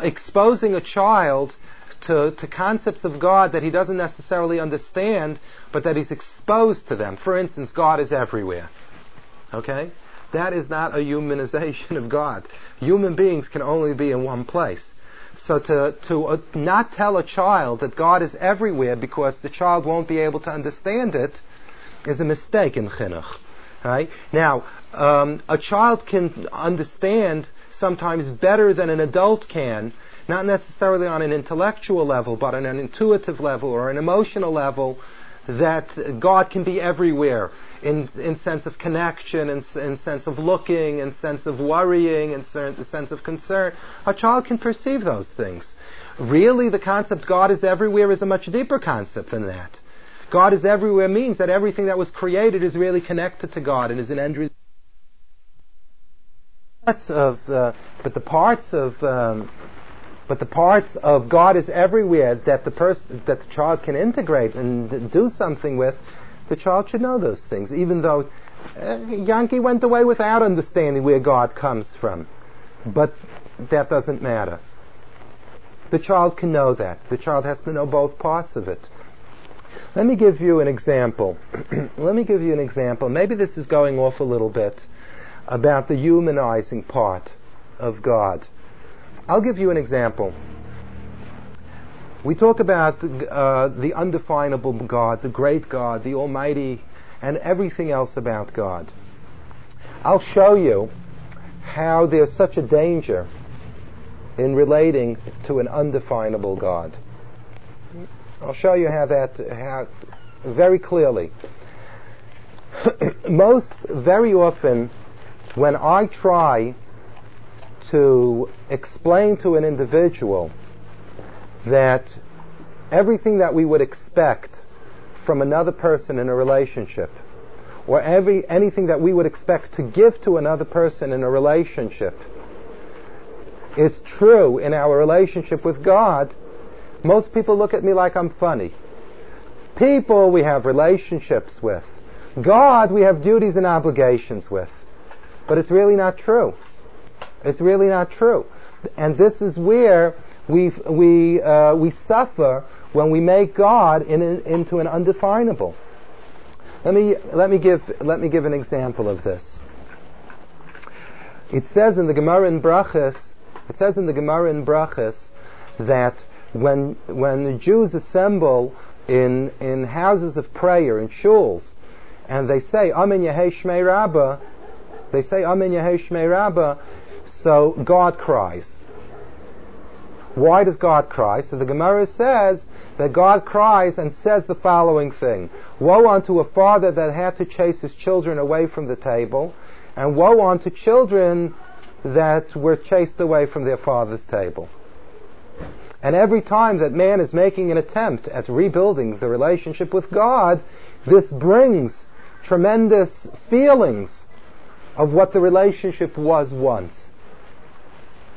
exposing a child to, to concepts of God that he doesn't necessarily understand, but that he's exposed to them. For instance, God is everywhere. Okay? That is not a humanization of God. Human beings can only be in one place. So to to uh, not tell a child that God is everywhere because the child won't be able to understand it is a mistake in Chinuch. Right? Now, um, a child can understand sometimes better than an adult can, not necessarily on an intellectual level, but on an intuitive level or an emotional level, that God can be everywhere in in sense of connection, in, in sense of looking, in sense of worrying, in the sense of concern. A child can perceive those things. Really, the concept God is everywhere is a much deeper concept than that. God is everywhere means that everything that was created is really connected to God and is an end result. Parts of the, but the parts of um, but the parts of God is everywhere that the person that the child can integrate and do something with. The child should know those things, even though uh, Yankee went away without understanding where God comes from. But that doesn't matter. The child can know that. The child has to know both parts of it. Let me give you an example. Let me give you an example. Maybe this is going off a little bit about the humanizing part of God. I'll give you an example. We talk about uh, the undefinable God, the great God, the Almighty, and everything else about God. I'll show you how there's such a danger in relating to an undefinable God. I'll show you how that, how very clearly. Most, very often, when I try to explain to an individual that everything that we would expect from another person in a relationship, or every anything that we would expect to give to another person in a relationship, is true in our relationship with God, most people look at me like I'm funny. People we have relationships with. God we have duties and obligations with. But it's really not true. It's really not true. And this is where We we uh, we suffer when we make God in, in, into an undefinable. Let me let me give let me give an example of this. It says in the Gemara in Brachos. It says in the Gemara in Brachos that when when the Jews assemble in in houses of prayer in shuls, and they say Amen Yehi Shmei Rabbah, they say Amen Yehi Shmei Rabbah. So God cries. Why does God cry? So the Gemara says that God cries and says the following thing: woe unto a father that had to chase his children away from the table, and woe unto children that were chased away from their father's table. And every time that man is making an attempt at rebuilding the relationship with God, this brings tremendous feelings of what the relationship was once.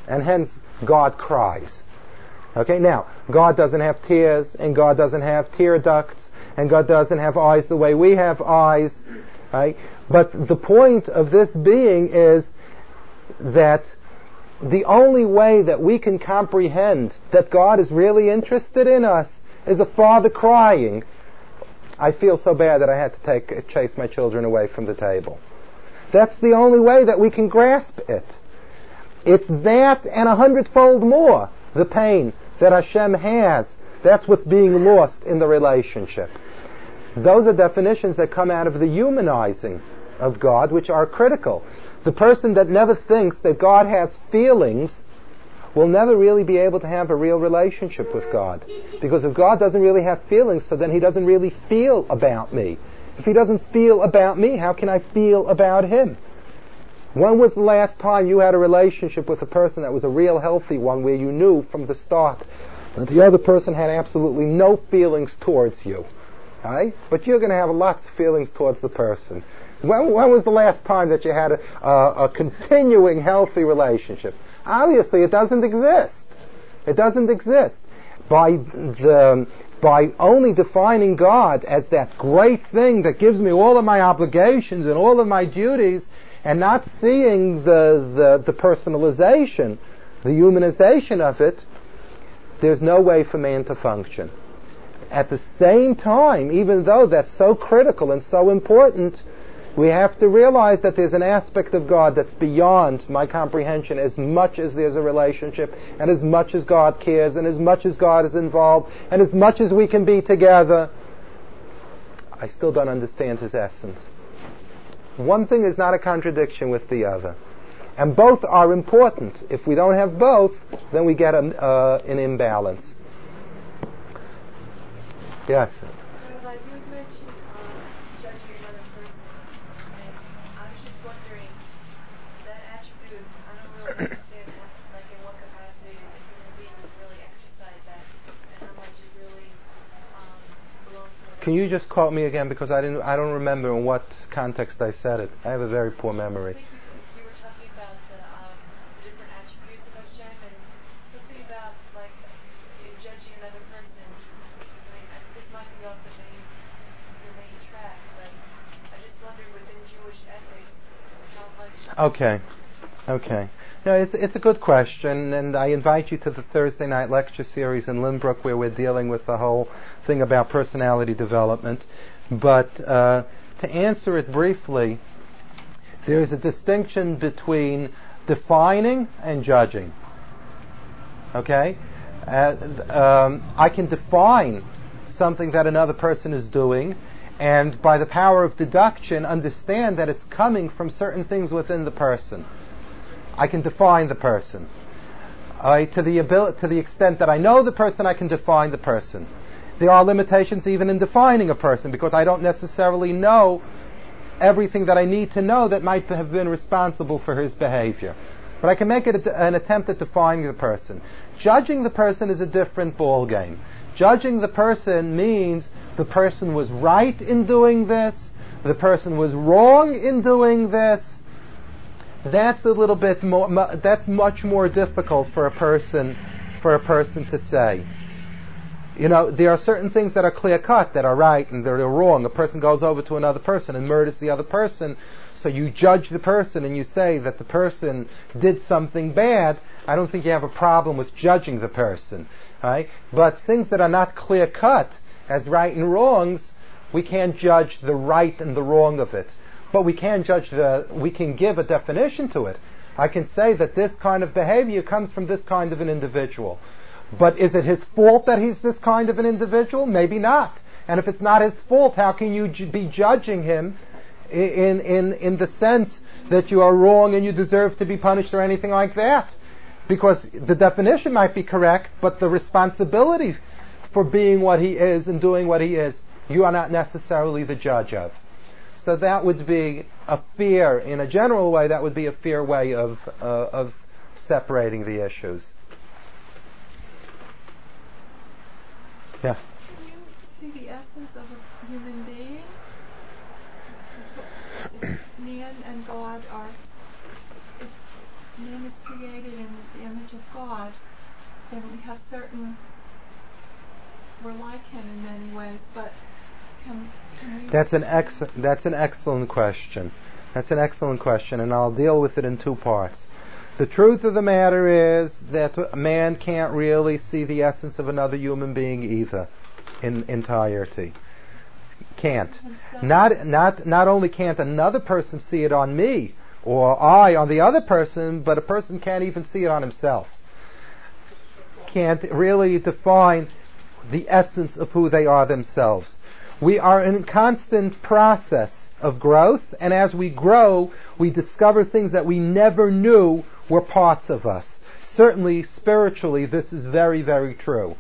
And hence, God cries. Okay, now, God doesn't have tears, and God doesn't have tear ducts, and God doesn't have eyes the way we have eyes, right? But the point of this being is that the only way that we can comprehend that God is really interested in us is a father crying, I feel so bad that I had to take chase my children away from the table. That's the only way that we can grasp it. It's that and a hundredfold more, the pain that Hashem has. That's what's being lost in the relationship. Those are definitions that come out of the humanizing of God, which are critical. The person that never thinks that God has feelings will never really be able to have a real relationship with God. Because if God doesn't really have feelings, so then He doesn't really feel about me. If He doesn't feel about me, how can I feel about Him? When was the last time you had a relationship with a person that was a real healthy one, where you knew from the start that the other person had absolutely no feelings towards you? Right? But you're going to have lots of feelings towards the person. When, when was the last time that you had a, a, a continuing healthy relationship? Obviously, it doesn't exist. It doesn't exist. By the by only defining God as that great thing that gives me all of my obligations and all of my duties, and not seeing the, the, the personalization, the humanization of it, there's no way for man to function. At the same time, even though that's so critical and so important, we have to realize that there's an aspect of God that's beyond my comprehension, as much as there's a relationship, and as much as God cares, and as much as God is involved, and as much as we can be together. I still don't understand His essence. One thing is not a contradiction with the other. And both are important. If we don't have both, then we get a, uh, an imbalance. Yes? Can you just quote me again, because I didn't I don't remember in what context I said it. I have a very poor memory. You were talking about the, um, the different attributes of Hashem, and something about like judging another person. Like, this might be off the main, the main track, but I just wondered within Jewish ethics how much. Okay, okay. No, it's it's a good question, and I invite you to the Thursday night lecture series in Lynbrook, where we're dealing with the whole thing about personality development. But uh, to answer it briefly, there is a distinction between defining and judging. Okay, uh, um, I can define something that another person is doing, and by the power of deduction, understand that it's coming from certain things within the person. I can define the person. Uh, to the abil- to the extent that I know the person, I can define the person. There are limitations even in defining a person, because I don't necessarily know everything that I need to know that might have been responsible for his behavior. But I can make it a, an attempt at defining the person. Judging the person is a different ball game. Judging the person means the person was right in doing this, the person was wrong in doing this. That's a little bit more. That's much more difficult for a person, for a person to say. You know, there are certain things that are clear-cut, that are right and that are wrong. A person goes over to another person and murders the other person, so you judge the person and you say that the person did something bad. I don't think you have a problem with judging the person, right? But things that are not clear-cut as right and wrongs, we can't judge the right and the wrong of it. But we can judge the, we can give a definition to it. I can say that this kind of behavior comes from this kind of an individual. But is it his fault that he's this kind of an individual? Maybe not. And if it's not his fault, how can you j- be judging him in, in, in the sense that you are wrong and you deserve to be punished or anything like that? Because the definition might be correct, but the responsibility for being what he is and doing what he is, you are not necessarily the judge of. So that would be a fair, in a general way, that would be a fair way of uh, of separating the issues. Yeah. Can you see the essence of a human being? Man and God are. If man is created in the image of God, then we have certain. We're like Him in many ways, but. That's an ex. That's an excellent question. That's an excellent question, and I'll deal with it in two parts. The truth of the matter is that man can't really see the essence of another human being either, in entirety. Can't. Not not not only can't another person see it on me or I on the other person, but a person can't even see it on himself. Can't really define the essence of who they are themselves. We are in a constant process of growth, and as we grow, we discover things that we never knew were parts of us. Certainly, spiritually, this is very, very true.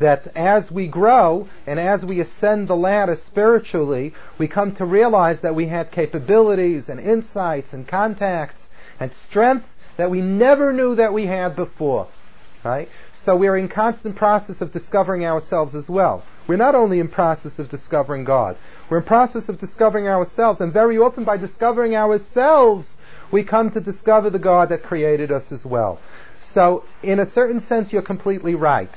That as we grow, and as we ascend the ladder spiritually, we come to realize that we had capabilities and insights and contacts and strengths that we never knew that we had before. Right? So we're in constant process of discovering ourselves as well. We're not only in process of discovering God, we're in process of discovering ourselves, and very often by discovering ourselves, we come to discover the God that created us as well. So, in a certain sense, you're completely right.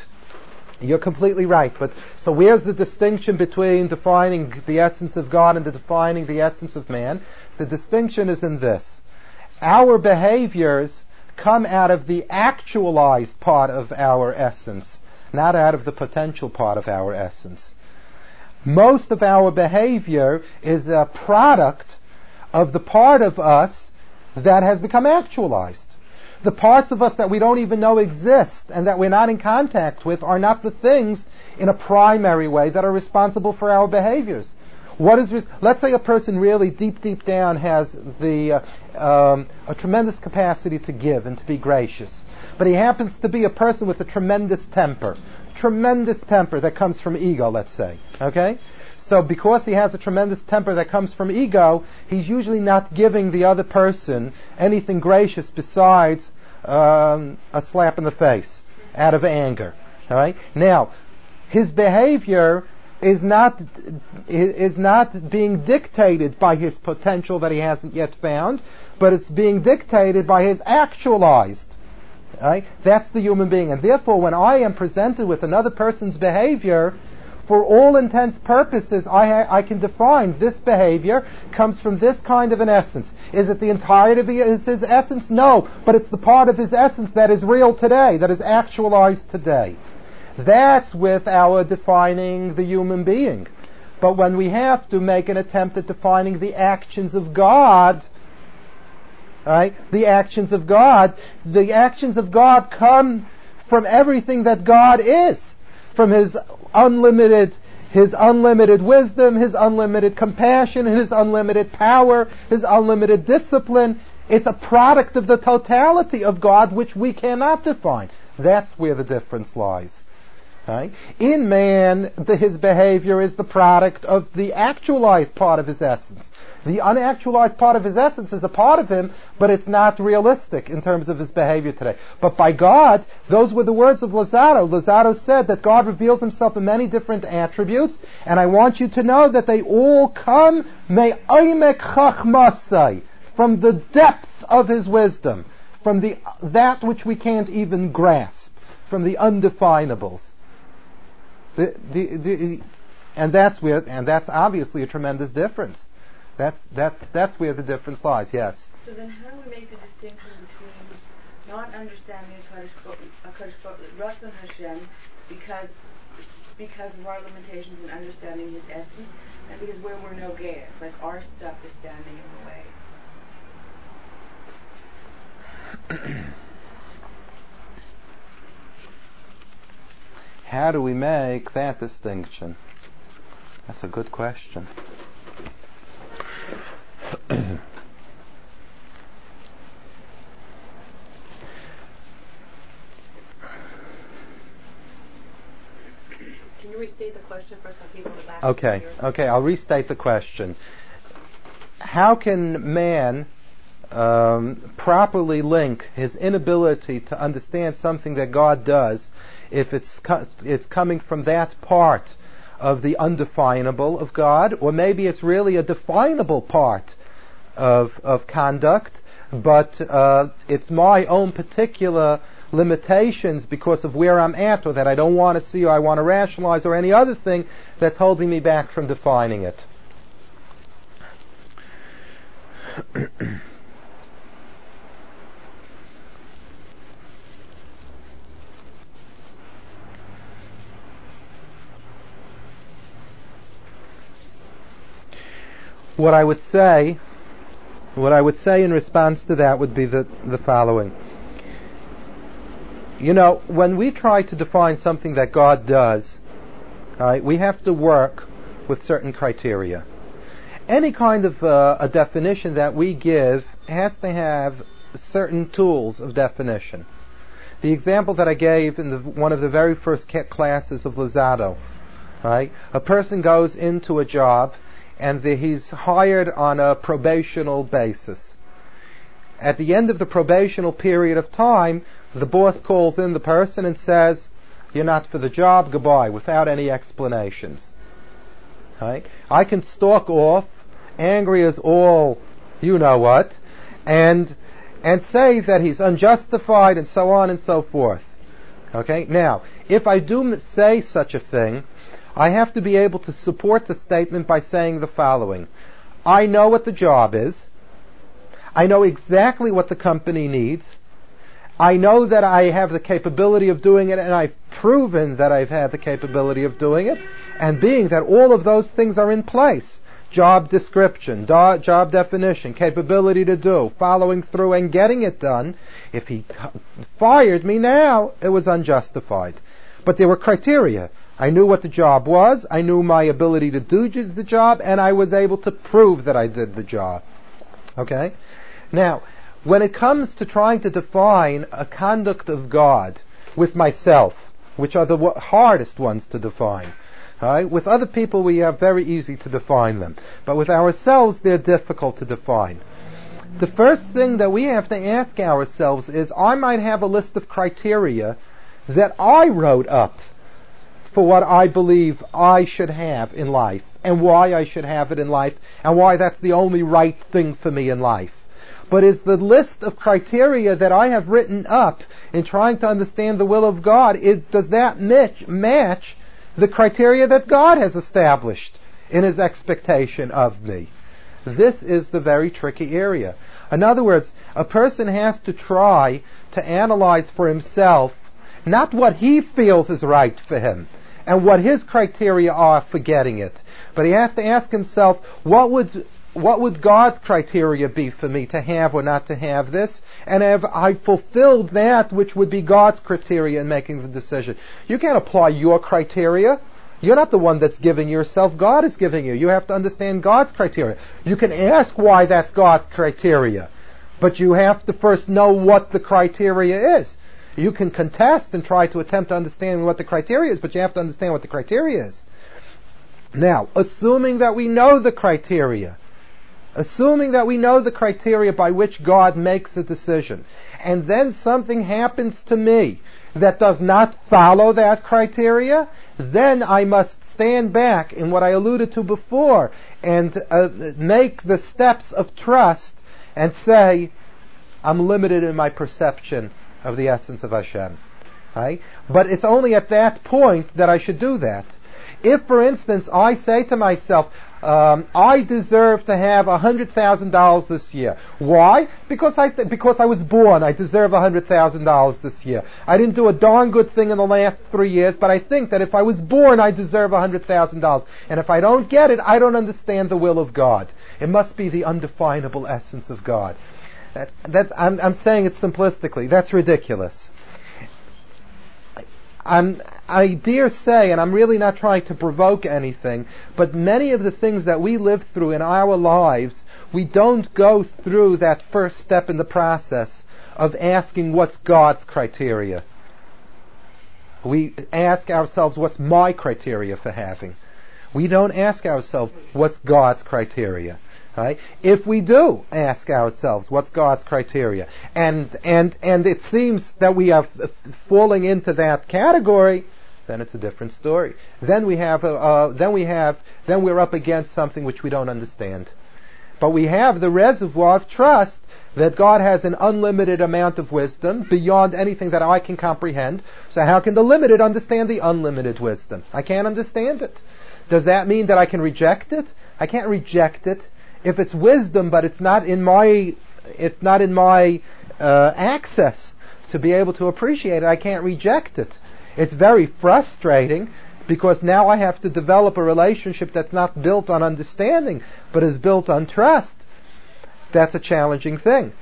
You're completely right. But so where's the distinction between defining the essence of God and the defining the essence of man? The distinction is in this. Our behaviors come out of the actualized part of our essence, not out of the potential part of our essence. Most of our behavior is a product of the part of us that has become actualized. The parts of us that we don't even know exist and that we're not in contact with are not the things in a primary way that are responsible for our behaviors. What is? Res- Let's say a person really deep, deep down has the uh, um, a tremendous capacity to give and to be gracious. But he happens to be a person with a tremendous temper. Tremendous temper that comes from ego, let's say. Okay? So because he has a tremendous temper that comes from ego, he's usually not giving the other person anything gracious besides um, a slap in the face out of anger. All right? Now, his behavior is not is not being dictated by his potential that he hasn't yet found, but it's being dictated by his actualized. Right? That's the human being. And therefore, when I am presented with another person's behavior, for all intents purposes, I, ha- I can define this behavior comes from this kind of an essence. Is it the entirety of his, his essence? No, but it's the part of his essence that is real today, that is actualized today. That's with our defining the human being. But when we have to make an attempt at defining the actions of God, right? The actions of God, the actions of God come from everything that God is, from His unlimited, His unlimited wisdom, His unlimited compassion, His unlimited power, His unlimited discipline. It's a product of the totality of God, which we cannot define. That's where the difference lies. Right? In man, the, his behavior is the product of the actualized part of his essence. The unactualized part of his essence is a part of him, but it's not realistic in terms of his behavior today. But by God, those were the words of Lozado. Lozado said that God reveals himself in many different attributes, and I want you to know that they all come from the depth of his wisdom, from the that which we can't even grasp, from the undefinables. The, the, the, and that's where, and that's obviously a tremendous difference. That's that. That's where the difference lies. Yes. So then, how do we make the distinction between not understanding a Kodesh Ratzon Hashem because because of our limitations in understanding His essence, and because where we're no gayer, like our stuff is standing in the way. How do we make that distinction? That's a good question. Can you restate the question for some people that laughed? Okay, okay, I'll restate the question. How can man um, properly link his inability to understand something that God does if it's co- it's coming from that part of the undefinable of God, or maybe it's really a definable part of of conduct, but uh, it's my own particular limitations because of where I'm at, or that I don't want to see, or I want to rationalize, or any other thing that's holding me back from defining it. What I would say, what I would say in response to that would be the, the following. You know, when we try to define something that God does, right, we have to work with certain criteria. Any kind of uh, a definition that we give has to have certain tools of definition. The example that I gave in the, one of the very first classes of Luzzatto, right, a person goes into a job and the, he's hired on a probational basis. at the end of the probational period of time, the boss calls in the person and says, "You're not for the job, goodbye," without any explanations. Right? I can stalk off, angry as all you know what, and and say that he's unjustified and so on and so forth. Okay? Now, if I do say such a thing, I have to be able to support the statement by saying the following. I know what the job is. I know exactly what the company needs. I know that I have the capability of doing it, and I've proven that I've had the capability of doing it, and being that all of those things are in place. Job description, do, job definition, capability to do, following through and getting it done. If he t- fired me now, it was unjustified. But there were criteria. I knew what the job was, I knew my ability to do the job, and I was able to prove that I did the job. Okay? Now, when it comes to trying to define a conduct of God with myself, which are the w- hardest ones to define, right? With other people we are very easy to define them, but with ourselves they're difficult to define. The first thing that we have to ask ourselves is, I might have a list of criteria that I wrote up for what I believe I should have in life, and why I should have it in life, and why that's the only right thing for me in life. But is the list of criteria that I have written up in trying to understand the will of God, is, does that match, match the criteria that God has established in His expectation of me? This is the very tricky area. In other words, a person has to try to analyze for himself not what he feels is right for him and what his criteria are for getting it, but he has to ask himself, what would what would God's criteria be for me to have or not to have this? And have I fulfilled that which would be God's criteria in making the decision? You can't apply your criteria. You're not the one that's giving yourself. God is giving you. You have to understand God's criteria. You can ask why that's God's criteria, but you have to first know what the criteria is. You can contest and try to attempt to understand what the criteria is, but you have to understand what the criteria is. Now, assuming that we know the criteria, assuming that we know the criteria by which God makes a decision, and then something happens to me that does not follow that criteria, then I must stand back in what I alluded to before and uh, make the steps of trust and say, I'm limited in my perception of the essence of Hashem. Right? But it's only at that point that I should do that. If, for instance, I say to myself, um, I deserve to have one hundred thousand dollars this year. Why? Because I th- because I was born. I deserve one hundred thousand dollars this year. I didn't do a darn good thing in the last three years, but I think that if I was born, I deserve one hundred thousand dollars. And if I don't get it, I don't understand the will of God. It must be the undefinable essence of God. That, that, I'm, I'm saying it simplistically. That's ridiculous. I'm, I dare say, and I'm really not trying to provoke anything, but many of the things that we live through in our lives, we don't go through that first step in the process of asking what's God's criteria. We ask ourselves, what's my criteria for having? We don't ask ourselves, what's God's criteria? Right? If we do ask ourselves what's God's criteria, and and and it seems that we are falling into that category, then it's a different story. Then we have a, uh, then we have then we're up against something which we don't understand. But we have the reservoir of trust that God has an unlimited amount of wisdom beyond anything that I can comprehend. So how can the limited understand the unlimited wisdom? I can't understand it. Does that mean that I can reject it? I can't reject it. If it's wisdom, but it's not in my, it's not in my uh, access to be able to appreciate it, I can't reject it. It's very frustrating because now I have to develop a relationship that's not built on understanding, but is built on trust. That's a challenging thing.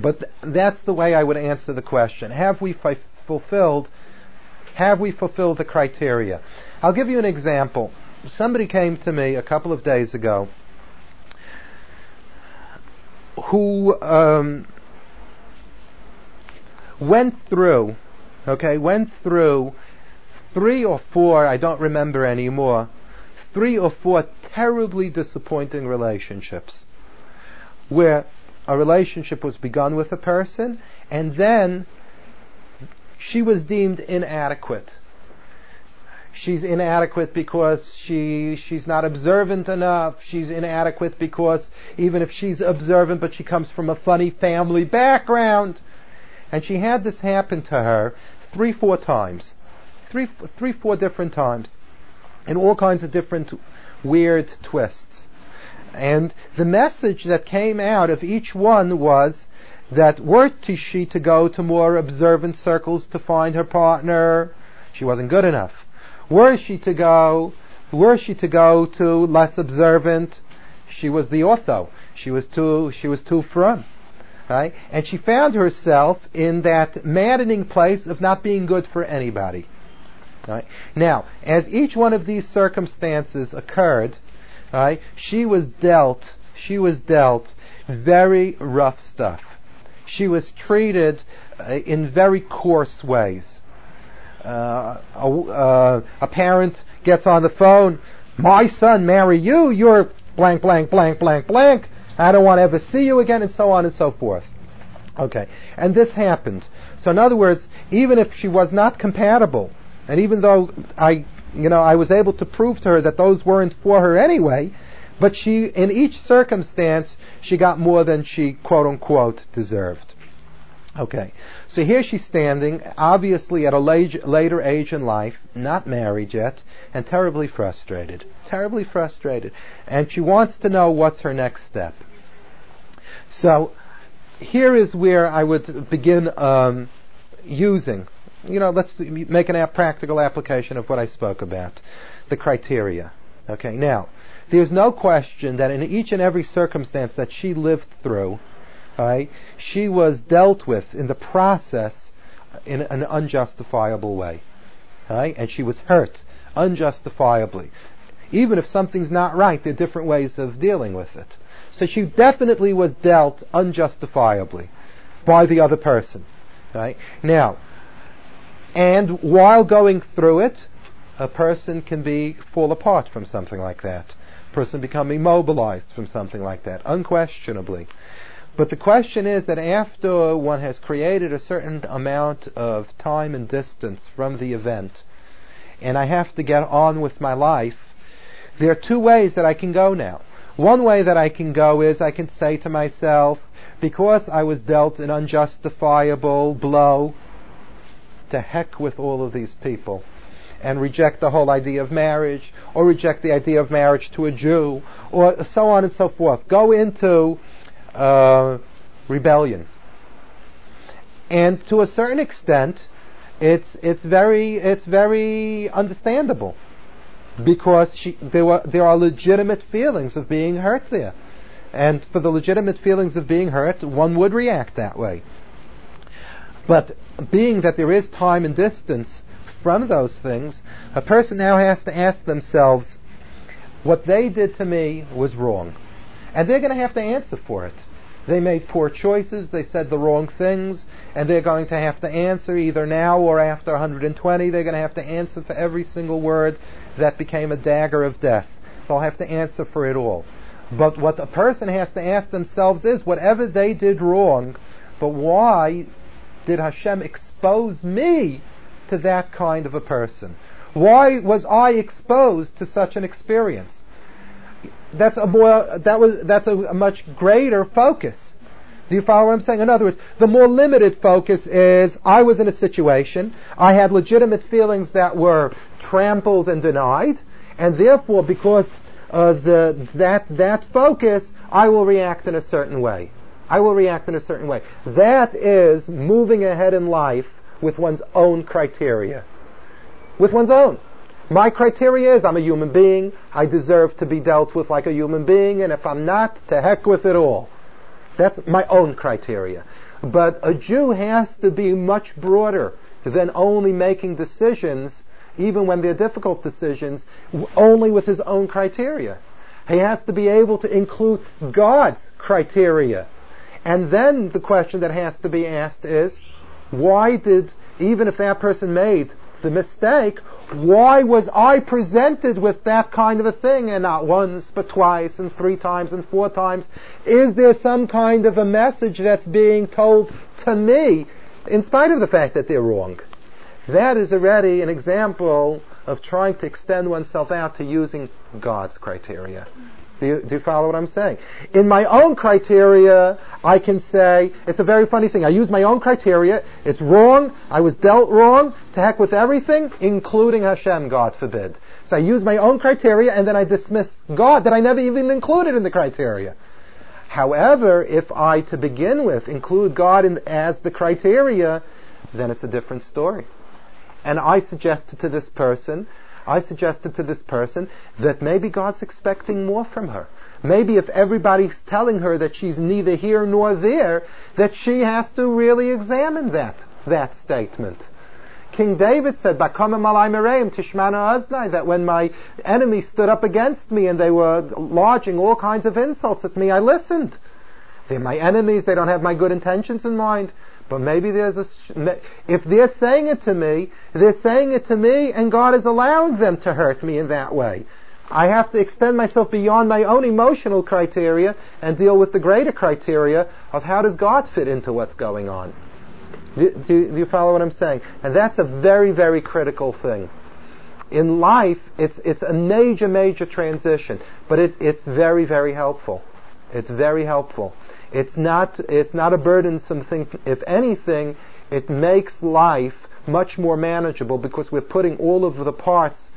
But th- that's the way I would answer the question. Have we fi- fulfilled? Have we fulfilled the criteria? I'll give you an example. Somebody came to me a couple of days ago who um, went through, okay, went through three or four, I don't remember anymore, three or four terribly disappointing relationships where a relationship was begun with a person, and then she was deemed inadequate. She's inadequate because she she's not observant enough. She's inadequate because even if she's observant, but she comes from a funny family background. And she had this happen to her three, four times. Three, three, four different times. And all kinds of different weird twists. And the message that came out of each one was that were she to go to more observant circles to find her partner, she wasn't good enough. Were she to go, were she to go to less observant, she was the ortho. She was too, she was too frum. Right? And she found herself in that maddening place of not being good for anybody. Right? Now, as each one of these circumstances occurred, right, she was dealt, she was dealt very rough stuff. She was treated uh, in very coarse ways. Uh, a, uh, a parent gets on the phone, my son, marry you, you're blank, blank, blank, blank, blank. I don't want to ever see you again, and so on and so forth. Okay, and this happened. So in other words, even if she was not compatible, and even though I, you know, I was able to prove to her that those weren't for her anyway, but she, in each circumstance, she got more than she, quote unquote, deserved. Okay, so here she's standing, obviously at a late, later age in life, not married yet, and terribly frustrated, terribly frustrated. And she wants to know what's her next step. So here is where I would begin um, using, you know, let's make an ap- practical application of what I spoke about, the criteria. Okay, now, there's no question that in each and every circumstance that she lived through, right, she was dealt with in the process in an unjustifiable way. Right? And she was hurt unjustifiably. Even if something's not right, there are different ways of dealing with it. So she definitely was dealt unjustifiably by the other person. Right? Now, and while going through it, a person can be fall apart from something like that. A person become immobilized from something like that, unquestionably. But the question is that after one has created a certain amount of time and distance from the event, and I have to get on with my life, there are two ways that I can go now. One way that I can go is I can say to myself, because I was dealt an unjustifiable blow, to heck with all of these people, and reject the whole idea of marriage, or reject the idea of marriage to a Jew, or so on and so forth. Go into uh, rebellion. And to a certain extent, it's it's very it's very understandable, because she, there were there are legitimate feelings of being hurt there, and for the legitimate feelings of being hurt, one would react that way. But being that there is time and distance from those things, a person now has to ask themselves, what they did to me was wrong, and they're going to have to answer for it. They made poor choices, they said the wrong things, and they're going to have to answer either now or after one hundred twenty. They're going to have to answer for every single word that became a dagger of death. They'll have to answer for it all. But what a person has to ask themselves is, whatever they did wrong, but why did Hashem expose me to that kind of a person? Why was I exposed to such an experience? That's a more that was that's a, a much greater focus. Do you follow what I'm saying? In other words, the more limited focus is, I was in a situation, I had legitimate feelings that were trampled and denied, and therefore, because of the that that focus, I will react in a certain way. I will react in a certain way. That is moving ahead in life with one's own criteria. With one's own. My criteria is, I'm a human being, I deserve to be dealt with like a human being, and if I'm not, to heck with it all. That's my own criteria. But a Jew has to be much broader than only making decisions, even when they're difficult decisions, only with his own criteria. He has to be able to include God's criteria. And then the question that has to be asked is, why did, even if that person made the mistake, why was I presented with that kind of a thing, and not once, but twice, and three times, and four times? Is there some kind of a message that's being told to me, in spite of the fact that they're wrong? That is already an example of trying to extend oneself out to using God's criteria. Do you, do you follow what I'm saying? In my own criteria, I can say, it's a very funny thing, I use my own criteria, it's wrong, I was dealt wrong, to heck with everything, including Hashem, God forbid. So I use my own criteria, and then I dismiss God, that I never even included in the criteria. However, if I, to begin with, include God in, as the criteria, then it's a different story. And I suggested to this person, I suggested to this person that maybe God's expecting more from her. Maybe if everybody's telling her that she's neither here nor there, that she has to really examine that, that statement. King David said, that when my enemies stood up against me and they were lodging all kinds of insults at me, I listened. They're my enemies, they don't have my good intentions in mind. But maybe there's a... If they're saying it to me, they're saying it to me, and God is allowing them to hurt me in that way. I have to extend myself beyond my own emotional criteria and deal with the greater criteria of how does God fit into what's going on. Do, do, do you follow what I'm saying? And that's a very, very critical thing. In life, it's it's a major, major transition. But it, it's very, very helpful. It's very helpful. It's not it's not a burdensome thing. If anything, it makes life much more manageable because we're putting all of the parts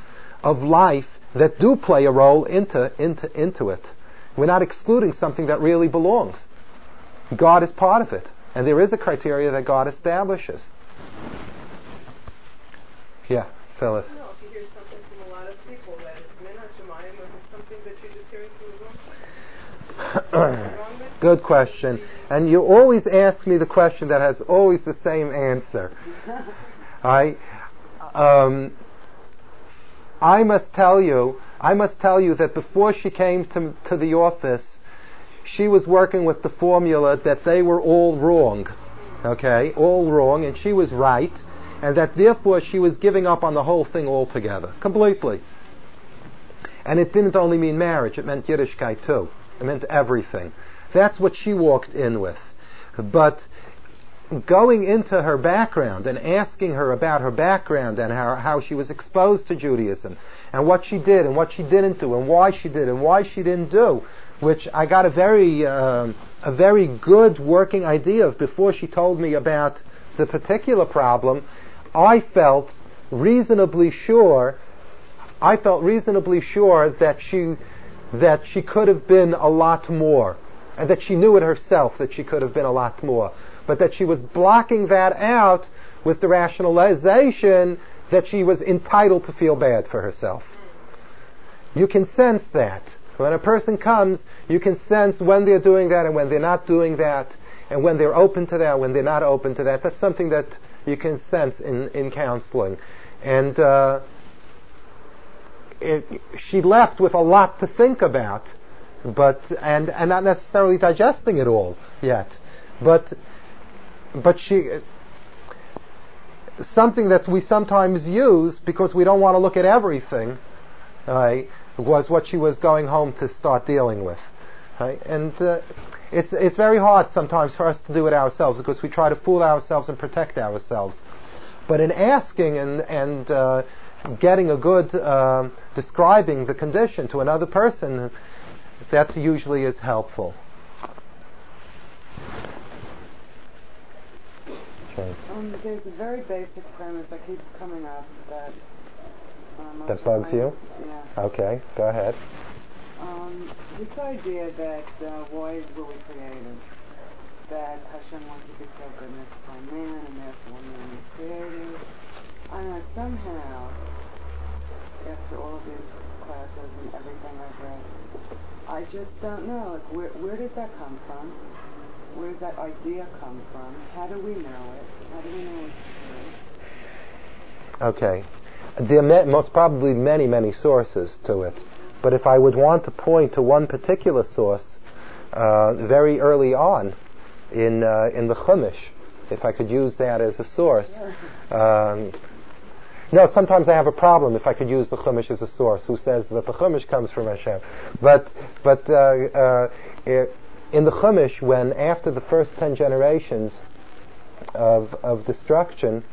of life that do play a role into into into it. We're not excluding something that really belongs. God is part of it. And there is a criteria that God establishes. Yeah, Phyllis. No, if you hear something from a lot of people that it's minhag shemayim, or is it something that you're just hearing from the book? Good question. And you always ask me the question that has always the same answer. I, um, I must tell you, I must tell you that before she came to, to the office, she was working with the formula that they were all wrong. Okay? All wrong, and she was right, and that therefore she was giving up on the whole thing altogether. Completely. And it didn't only mean marriage, it meant Yiddishkeit too. It meant everything. That's what she walked in with. But going into her background and asking her about her background and how, how she was exposed to Judaism and what she did and what she didn't do and why she did and why she didn't do, which I got a very uh, a very good working idea of before she told me about the particular problem, I felt reasonably sure, I felt reasonably sure that she that she could have been a lot more. And that she knew it herself, that she could have been a lot more. But that she was blocking that out with the rationalization that she was entitled to feel bad for herself. You can sense that. When a person comes, you can sense when they're doing that and when they're not doing that, and when they're open to that, when they're not open to that. That's something that you can sense in, in counseling. And uh, it, she left with a lot to think about. But and, and not necessarily digesting it all yet, but but she something that we sometimes use because we don't want to look at everything, right, was what she was going home to start dealing with, right? And uh, it's it's very hard sometimes for us to do it ourselves because we try to fool ourselves and protect ourselves. But in asking and and uh, getting a good uh, describing the condition to another person, that usually is helpful. Okay. Um, there's a very basic premise that keeps coming up that... Um, that bugs I, you? Yeah. Okay, go ahead. Um, this idea that uh, boys were created, that Hashem wanted to be so good and that's by man, and therefore man was created. I know somehow, after all of these classes and everything I've read, I just don't know. Like, where, where did that come from? Where does that idea come from? How do we know it? How do we know it's true? Okay. There are me- most probably many, many sources to it. But if I would want to point to one particular source, uh, very early on in uh, in the Chumash, if I could use that as a source, um, No, sometimes I have a problem if I could use the Chumash as a source. Who says that the Chumash comes from Hashem? But, but uh, uh, it, in the Chumash, when after the first ten generations of of destruction,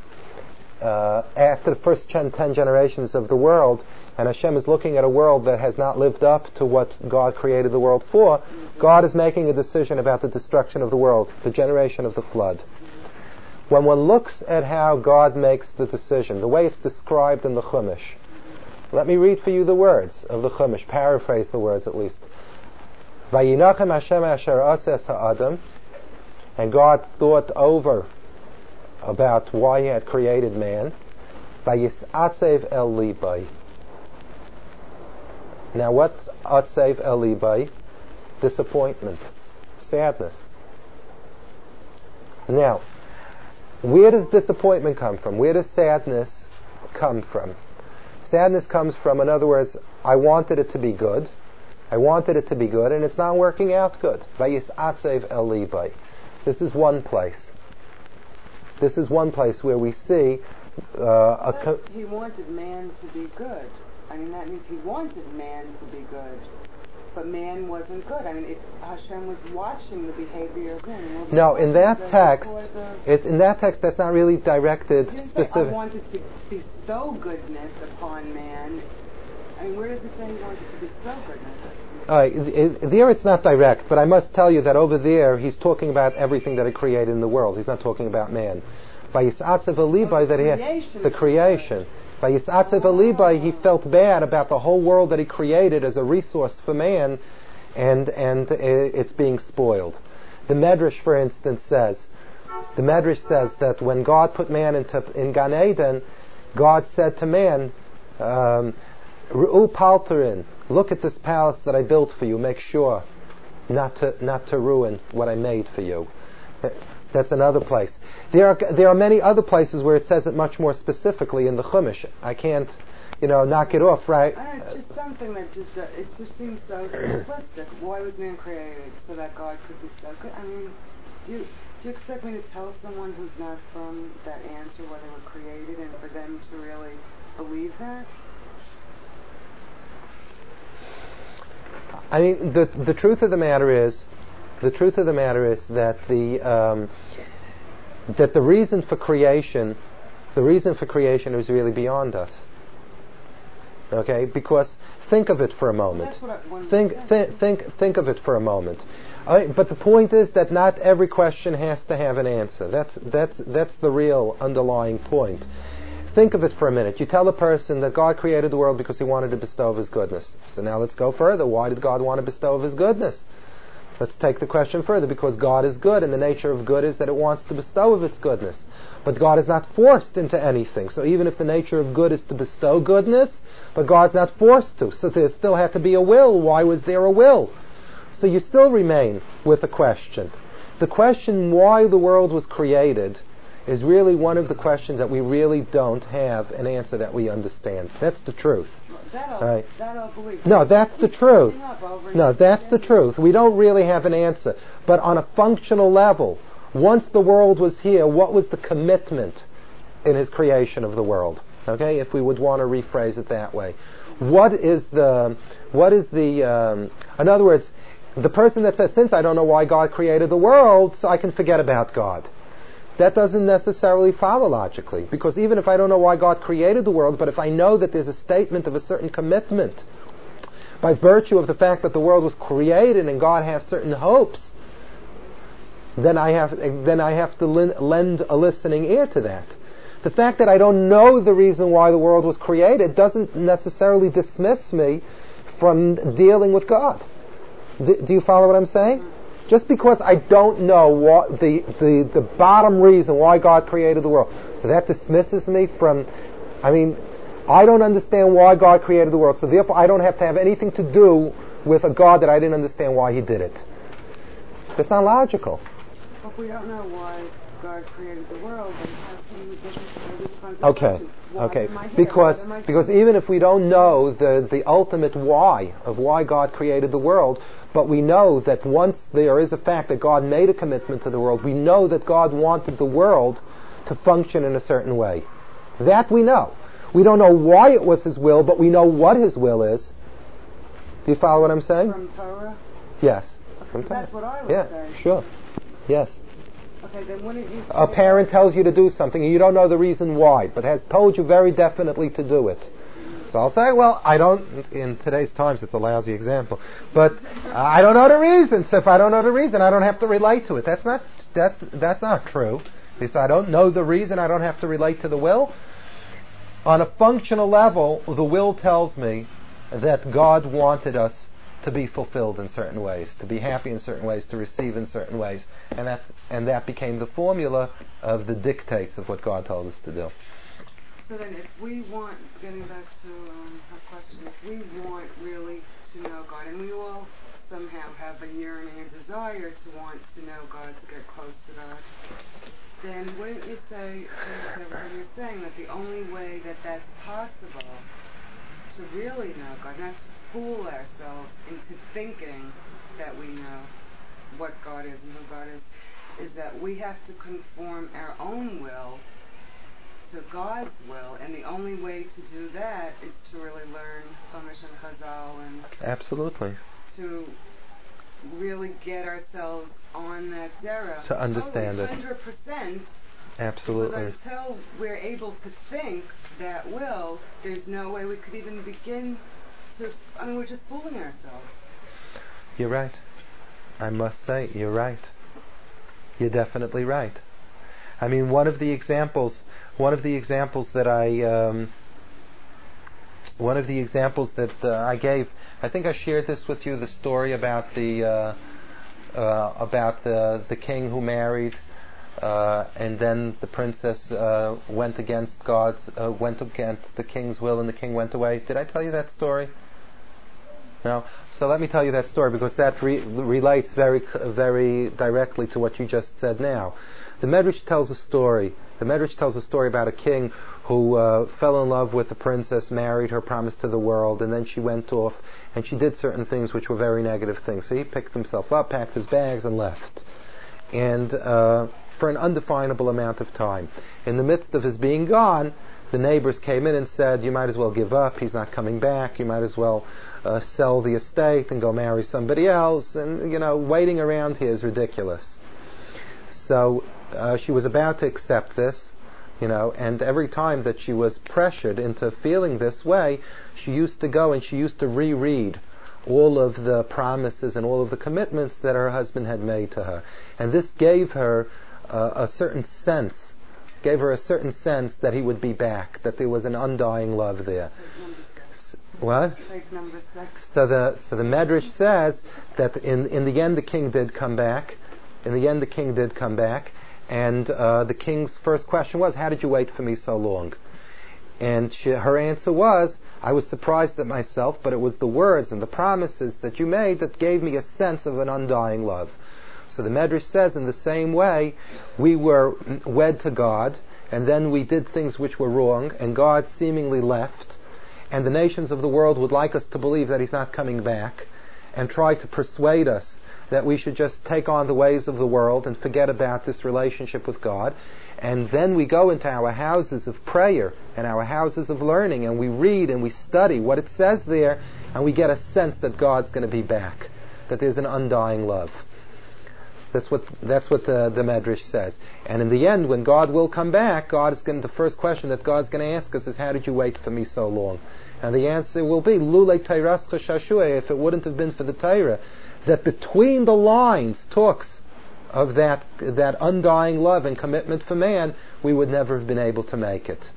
uh, after the first ten, ten generations of the world, and Hashem is looking at a world that has not lived up to what God created the world for, God is making a decision about the destruction of the world, the generation of the flood. When one looks at how God makes the decision, the way it's described in the Chumash, let me read for you the words of the Chumash, paraphrase the words at least. Vayinachem Hashem asher ases ha'adam, and God thought over about why He had created man. Vayisasev el libay. Now, what's atsev el libay? Disappointment, sadness. Now, where does disappointment come from? Where does sadness come from? Sadness comes from, in other words, I wanted it to be good. I wanted it to be good, and it's not working out good. Vayisatsev el libay. This is one place. This is one place where we see uh, a. Co- he wanted man to be good. I mean, that means he wanted man to be good. But man wasn't good. I mean, it, Hashem was watching the behavior of man. No, in that text, it, in that text, that's not really directed specifically. I wanted to bestow goodness upon man. I mean, where does it say he wanted to bestow goodness? Uh, it, it, there it's not direct, but I must tell you that over there, he's talking about everything that he created in the world. He's not talking about man. By Yisatzev Alibai, that he had the creation. By Yisatzev Alibai, he felt bad about the whole world that he created as a resource for man, and and it's being spoiled. The Medrash, for instance, says, the Medrash says that when God put man into in Gan Eden, God said to man, um, Ru'u Palterin, look at this palace that I built for you, make sure not to not to ruin what I made for you. That's another place. There are there are many other places where it says it much more specifically in the Chumash. I can't, you know, knock it off, right? I don't know, it's just something that just uh, it just seems so simplistic. Why was man created? So that God could be so good? I mean, do you, do you expect me to tell someone who's not from that answer why they were created and for them to really believe that? I mean, the the truth of the matter is, the truth of the matter is that the. Um, that the reason for creation, the reason for creation is really beyond us. Okay? Because think of it for a moment. Think, th- think, think of it for a moment. I, but the point is that not every question has to have an answer. That's that's that's the real underlying point. Think of it for a minute. You tell a person that God created the world because He wanted to bestow His goodness. So now let's go further. Why did God want to bestow His goodness? Let's take the question further, because God is good, and the nature of good is that it wants to bestow of its goodness. But God is not forced into anything. So even if the nature of good is to bestow goodness, but God's not forced to. So there still had to be a will. Why was there a will? So you still remain with a question. The question why the world was created is really one of the questions that we really don't have an answer that we understand. That's the truth. That'll, right. that'll believe. No, that's the truth. No, that's the truth. We don't really have an answer. But on a functional level, once the world was here, what was the commitment in His creation of the world? Okay, if we would want to rephrase it that way. What is the, what is the, um, in other words, the person that says, since I don't know why God created the world, so I can forget about God. That doesn't necessarily follow logically, because even if I don't know why God created the world, but if I know that there's a statement of a certain commitment by virtue of the fact that the world was created and God has certain hopes, then I have then I have to lend a listening ear to that. The fact that I don't know the reason why the world was created doesn't necessarily dismiss me from dealing with God. Do, do you follow what I'm saying? Just because I don't know what the, the, the bottom reason why God created the world. So that dismisses me from, I mean, I don't understand why God created the world, so therefore I don't have to have anything to do with a God that I didn't understand why He did it. That's not logical. If we don't know why God created the world, then how can we get into this kind of question? Okay, because because even if we don't know the, the ultimate why of why God created the world, but we know that once there is a fact that God made a commitment to the world, we know that God wanted the world to function in a certain way. That we know. We don't know why it was his will, but we know what his will is. Do you follow what I'm saying? From Torah? Yes. Okay, from Torah. That's what I was yeah, saying. Yeah, sure. Yes. Okay, then wouldn't you... A parent tells you to do something and you don't know the reason why, but has told you very definitely to do it. So I'll say, well, I don't... In today's times, it's a lousy example. But I don't know the reason. So if I don't know the reason, I don't have to relate to it. That's not... That's that's not true. Because I don't know the reason, I don't have to relate to the will. On a functional level, the will tells me that God wanted us to be fulfilled in certain ways, to be happy in certain ways, to receive in certain ways. And that, and that became the formula of the dictates of what God told us to do. So then if we want, getting back to um, her question, if we want really to know God, and we all somehow have a yearning and desire to want to know God, to get close to God, then wouldn't you say, when you're saying that the only way that that's possible to really know God, not to fool ourselves into thinking that we know what God is and who God is, is that we have to conform our own will to God's will, and the only way to do that is to really learn Chumash and Chazal and absolutely to really get ourselves on that derech to understand it one hundred percent. Absolutely. Because until we're able to think that will, there's no way we could even begin to. I mean, we're just fooling ourselves. You're right. I must say, you're right. You're definitely right. I mean, one of the examples. One of the examples that I, um, one of the examples that uh, I gave, I think I shared this with you, the story about the uh, uh, about the the king who married, uh, and then the princess uh, went against God's, uh, went against the king's will, and the king went away. Did I tell you that story? No. So let me tell you that story because that re- relates very very directly to what you just said now. The Medrash tells a story. The Medrash tells a story about a king who uh, fell in love with a princess, married her, promised to the world, and then she went off and she did certain things which were very negative things. So he picked himself up, packed his bags, and left. And uh, for an undefinable amount of time. In the midst of his being gone, the neighbors came in and said, you might as well give up, he's not coming back, you might as well uh, sell the estate and go marry somebody else, and, you know, waiting around here is ridiculous. So... Uh, she was about to accept this, you know, and every time that she was pressured into feeling this way, she used to go and she used to reread all of the promises and all of the commitments that her husband had made to her. And this gave her uh, a certain sense, gave her a certain sense that he would be back, that there was an undying love there. What? So the so the Medrash says that in in the end the king did come back. In the end the king did come back. And uh, the king's first question was, how did you wait for me so long? And she, her answer was, I was surprised at myself, but it was the words and the promises that you made that gave me a sense of an undying love. So the Medrash says, in the same way, we were wed to God, and then we did things which were wrong, and God seemingly left, and the nations of the world would like us to believe that he's not coming back, and try to persuade us that we should just take on the ways of the world and forget about this relationship with God. And then we go into our houses of prayer and our houses of learning and we read and we study what it says there and we get a sense that God's going to be back, that there's an undying love. That's what that's what the, the Medrash says. And in the end, when God will come back, God is going. The first question that God's going to ask us is, how did you wait for me so long? And the answer will be, Lule Teirascha Shashueh, if it wouldn't have been for the Torah, that between the lines talks of that that undying love and commitment for man, we would never have been able to make it.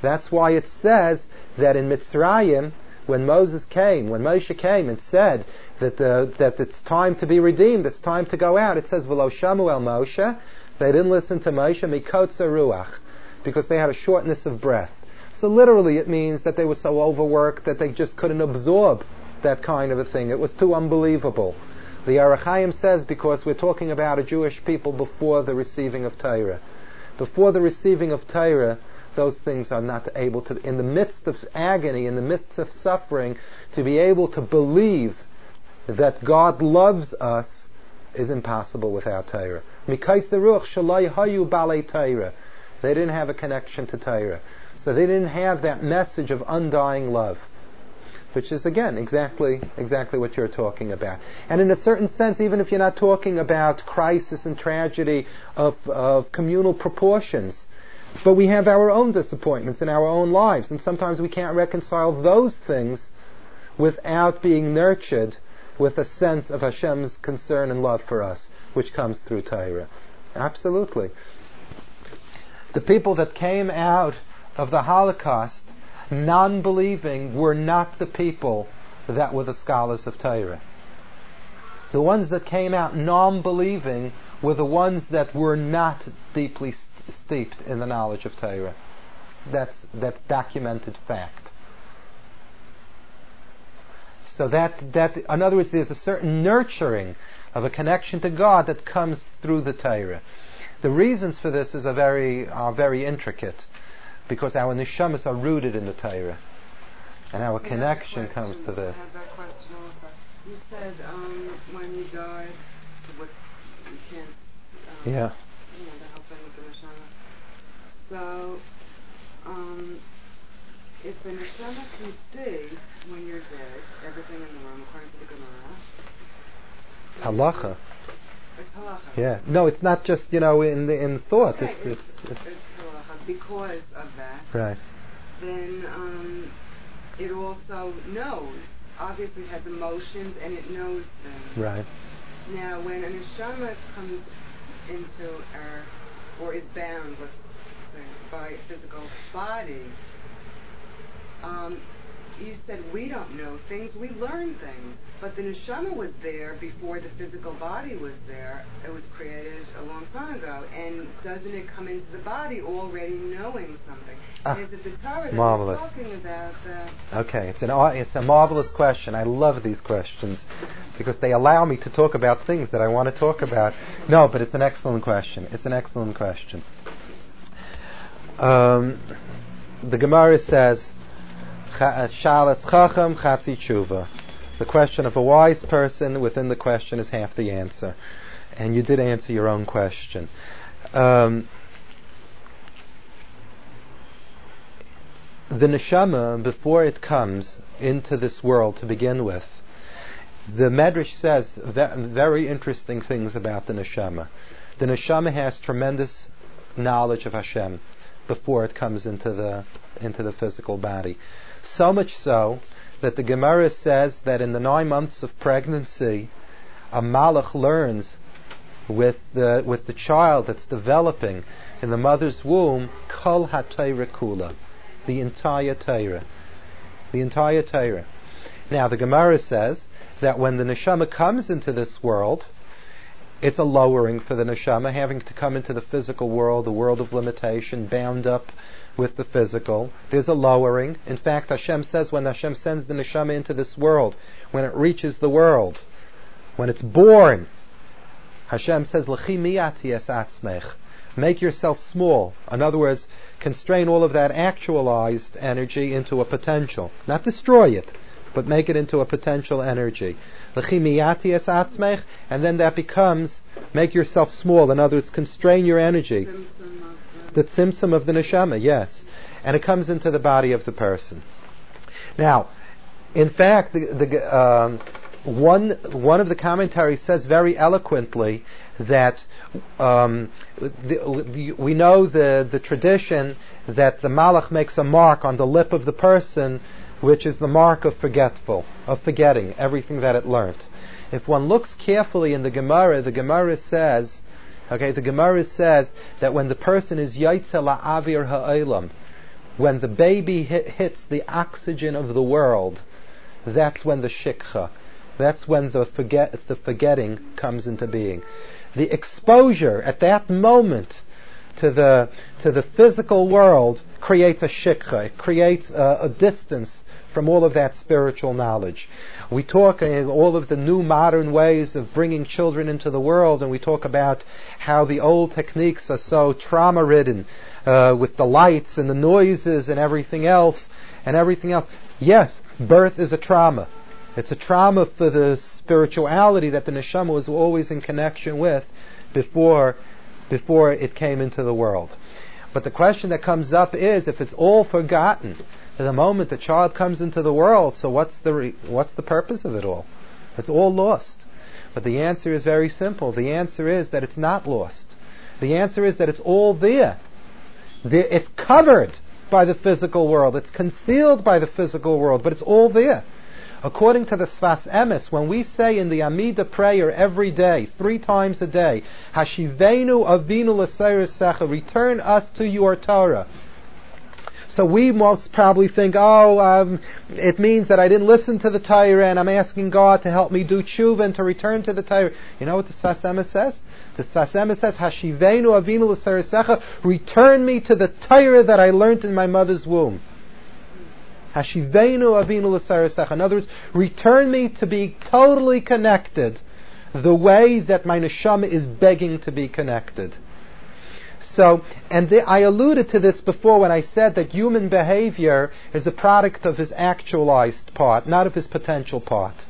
That's why it says that in Mitzrayim, when Moses came, when Moshe came and said that the, that it's time to be redeemed, it's time to go out, it says, V'lo shamu el Moshe, they didn't listen to Moshe, mikotza ruach, because they had a shortness of breath. So literally it means that they were so overworked that they just couldn't absorb that kind of a thing. It was too unbelievable. The Omer Haseichel says, because we're talking about a Jewish people before the receiving of Torah. Before the receiving of Torah, those things are not able to, in the midst of agony, in the midst of suffering, to be able to believe that God loves us is impossible without Torah. Mikaytzeruch shalai hayu balei Torah. They didn't have a connection to Torah. So they didn't have that message of undying love, which is, again, exactly exactly what you're talking about. And in a certain sense, even if you're not talking about crisis and tragedy of, of communal proportions, but we have our own disappointments in our own lives, and sometimes we can't reconcile those things without being nurtured with a sense of Hashem's concern and love for us, which comes through Torah. Absolutely. The people that came out of the Holocaust non-believing were not the people that were the scholars of Torah. The ones that came out non-believing were the ones that were not deeply st- steeped in the knowledge of Torah. That's, that's documented fact. So that, that, in other words, there's a certain nurturing of a connection to God that comes through the Torah. The reasons for this is are very, are very intricate, because our neshamas are rooted in the Torah, and our we connection comes to this. I have that question also. You said um, when you die, so what, you can't um, yeah. you know, the help with the neshama. So, um, if the neshama can stay when you're dead, everything in the room, according to the Gemara, it's halacha. It's halacha. Yeah. No, it's not just, you know, in the, in thought. Okay, it's it's, it's, it's, it's because of that, right? Then um, it also knows, obviously has emotions, and it knows things. Right. Now, when a neshama comes into our, or is bound, let's say, by a physical body, um, you said we don't know things, we learn things, but the neshama was there before the physical body was there. It was created a long time ago, and doesn't it come into the body already knowing something? Ah, is it the Torah that marvelous. We're talking about? The okay, it's an it's a marvelous question. I love these questions because they allow me to talk about things that I want to talk about. No, but it's an excellent question. It's an excellent question. Um, the Gemara says, the question of a wise person within the question is half the answer. And you did answer your own question. Um, the neshama, before it comes into this world to begin with, the Medrash says very interesting things about the neshama. The neshama has tremendous knowledge of Hashem before it comes into the into the physical body. So much so that the Gemara says that in the nine months of pregnancy, a malach learns with the with the child that's developing in the mother's womb, kol ha-Torah kula, the entire Torah, the entire Torah. Now the Gemara says that when the neshama comes into this world, it's a lowering for the neshama, having to come into the physical world, the world of limitation, bound up with the physical. There's a lowering. In fact, Hashem says when Hashem sends the neshama into this world, when it reaches the world, when it's born, Hashem says, L'chi miyati es atzmech. Make yourself small. In other words, constrain all of that actualized energy into a potential. Not destroy it, but make it into a potential energy. L'chi miyati es atzmech, and then that becomes, make yourself small. In other words, constrain your energy. The tzimtzum of the neshama, yes. And it comes into the body of the person. Now, in fact, the, the, um, one one of the commentaries says very eloquently that um, the, the, we know the, the tradition that the malach makes a mark on the lip of the person, which is the mark of forgetful, of forgetting everything that it learnt. If one looks carefully in the Gemara, the Gemara says, Okay, the Gemara says that when the person is yaitze la'avir ha'olam, when the baby hit, hits the oxygen of the world, that's when the shikha, that's when the forget, the forgetting comes into being. The exposure at that moment to the to the physical world creates a shikha. It creates a, a distance from all of that spiritual knowledge. We talk in all of the new modern ways of bringing children into the world, and we talk about how the old techniques are so trauma-ridden uh, with the lights and the noises and everything else and everything else. Yes, birth is a trauma. It's a trauma for the spirituality that the neshama was always in connection with before, before it came into the world. But the question that comes up is, if it's all forgotten at the moment the child comes into the world, so what's the re- what's the purpose of it all? It's all lost. But the answer is very simple. The answer is that it's not lost. The answer is that it's all there. there it's covered by the physical world. It's concealed by the physical world, but it's all there. According to the Sfas Emes, when we say in the Amidah prayer every day, three times a day, Hashivenu Avinu L'Seir Secha, return us to your Torah. So we most probably think, oh, um, it means that I didn't listen to the Torah and I'm asking God to help me do tshuva and to return to the Torah. You know what the Sfas Emes says? The Sfas Emes says, Hashivenu Avinu L'Seir Secha, return me to the Torah that I learned in my mother's womb. Hashivenu Avinu L'Seir Secha. In other words, return me to be totally connected the way that my neshama is begging to be connected. So, and the, I alluded to this before when I said that human behavior is a product of his actualized part, not of his potential part.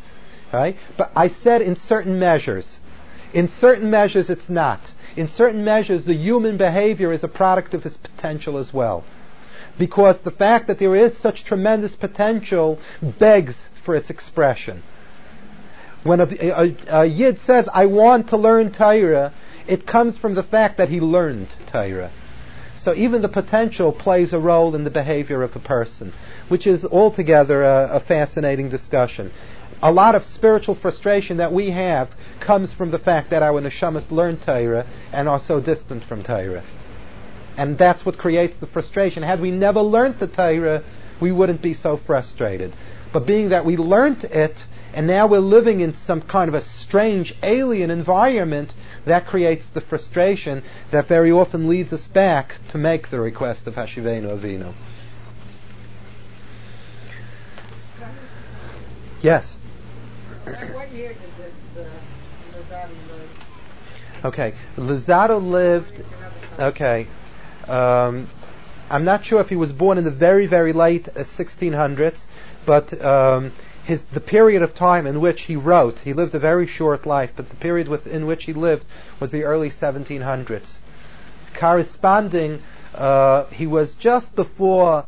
Right? But I said in certain measures. In certain measures it's not. In certain measures the human behavior is a product of his potential as well. Because the fact that there is such tremendous potential begs for its expression. When a, a, a Yid says, I want to learn Torah, it comes from the fact that he learned Torah. So even the potential plays a role in the behavior of a person, which is altogether a, a fascinating discussion. A lot of spiritual frustration that we have comes from the fact that our neshamas learn Torah and are so distant from Torah. And that's what creates the frustration. Had we never learned the Torah, we wouldn't be so frustrated. But being that we learned it, and now we're living in some kind of a strange alien environment, that creates the frustration that very often leads us back to make the request of Hashivenu Avinu. Yes? What year did this Lozado live? Okay, Lozado lived... Okay. Um, I'm not sure if he was born in the very, very late sixteen hundreds, but um, his, the period of time in which he wrote, he lived a very short life, but the period within which he lived was the early seventeen hundreds. Corresponding, uh, he was just before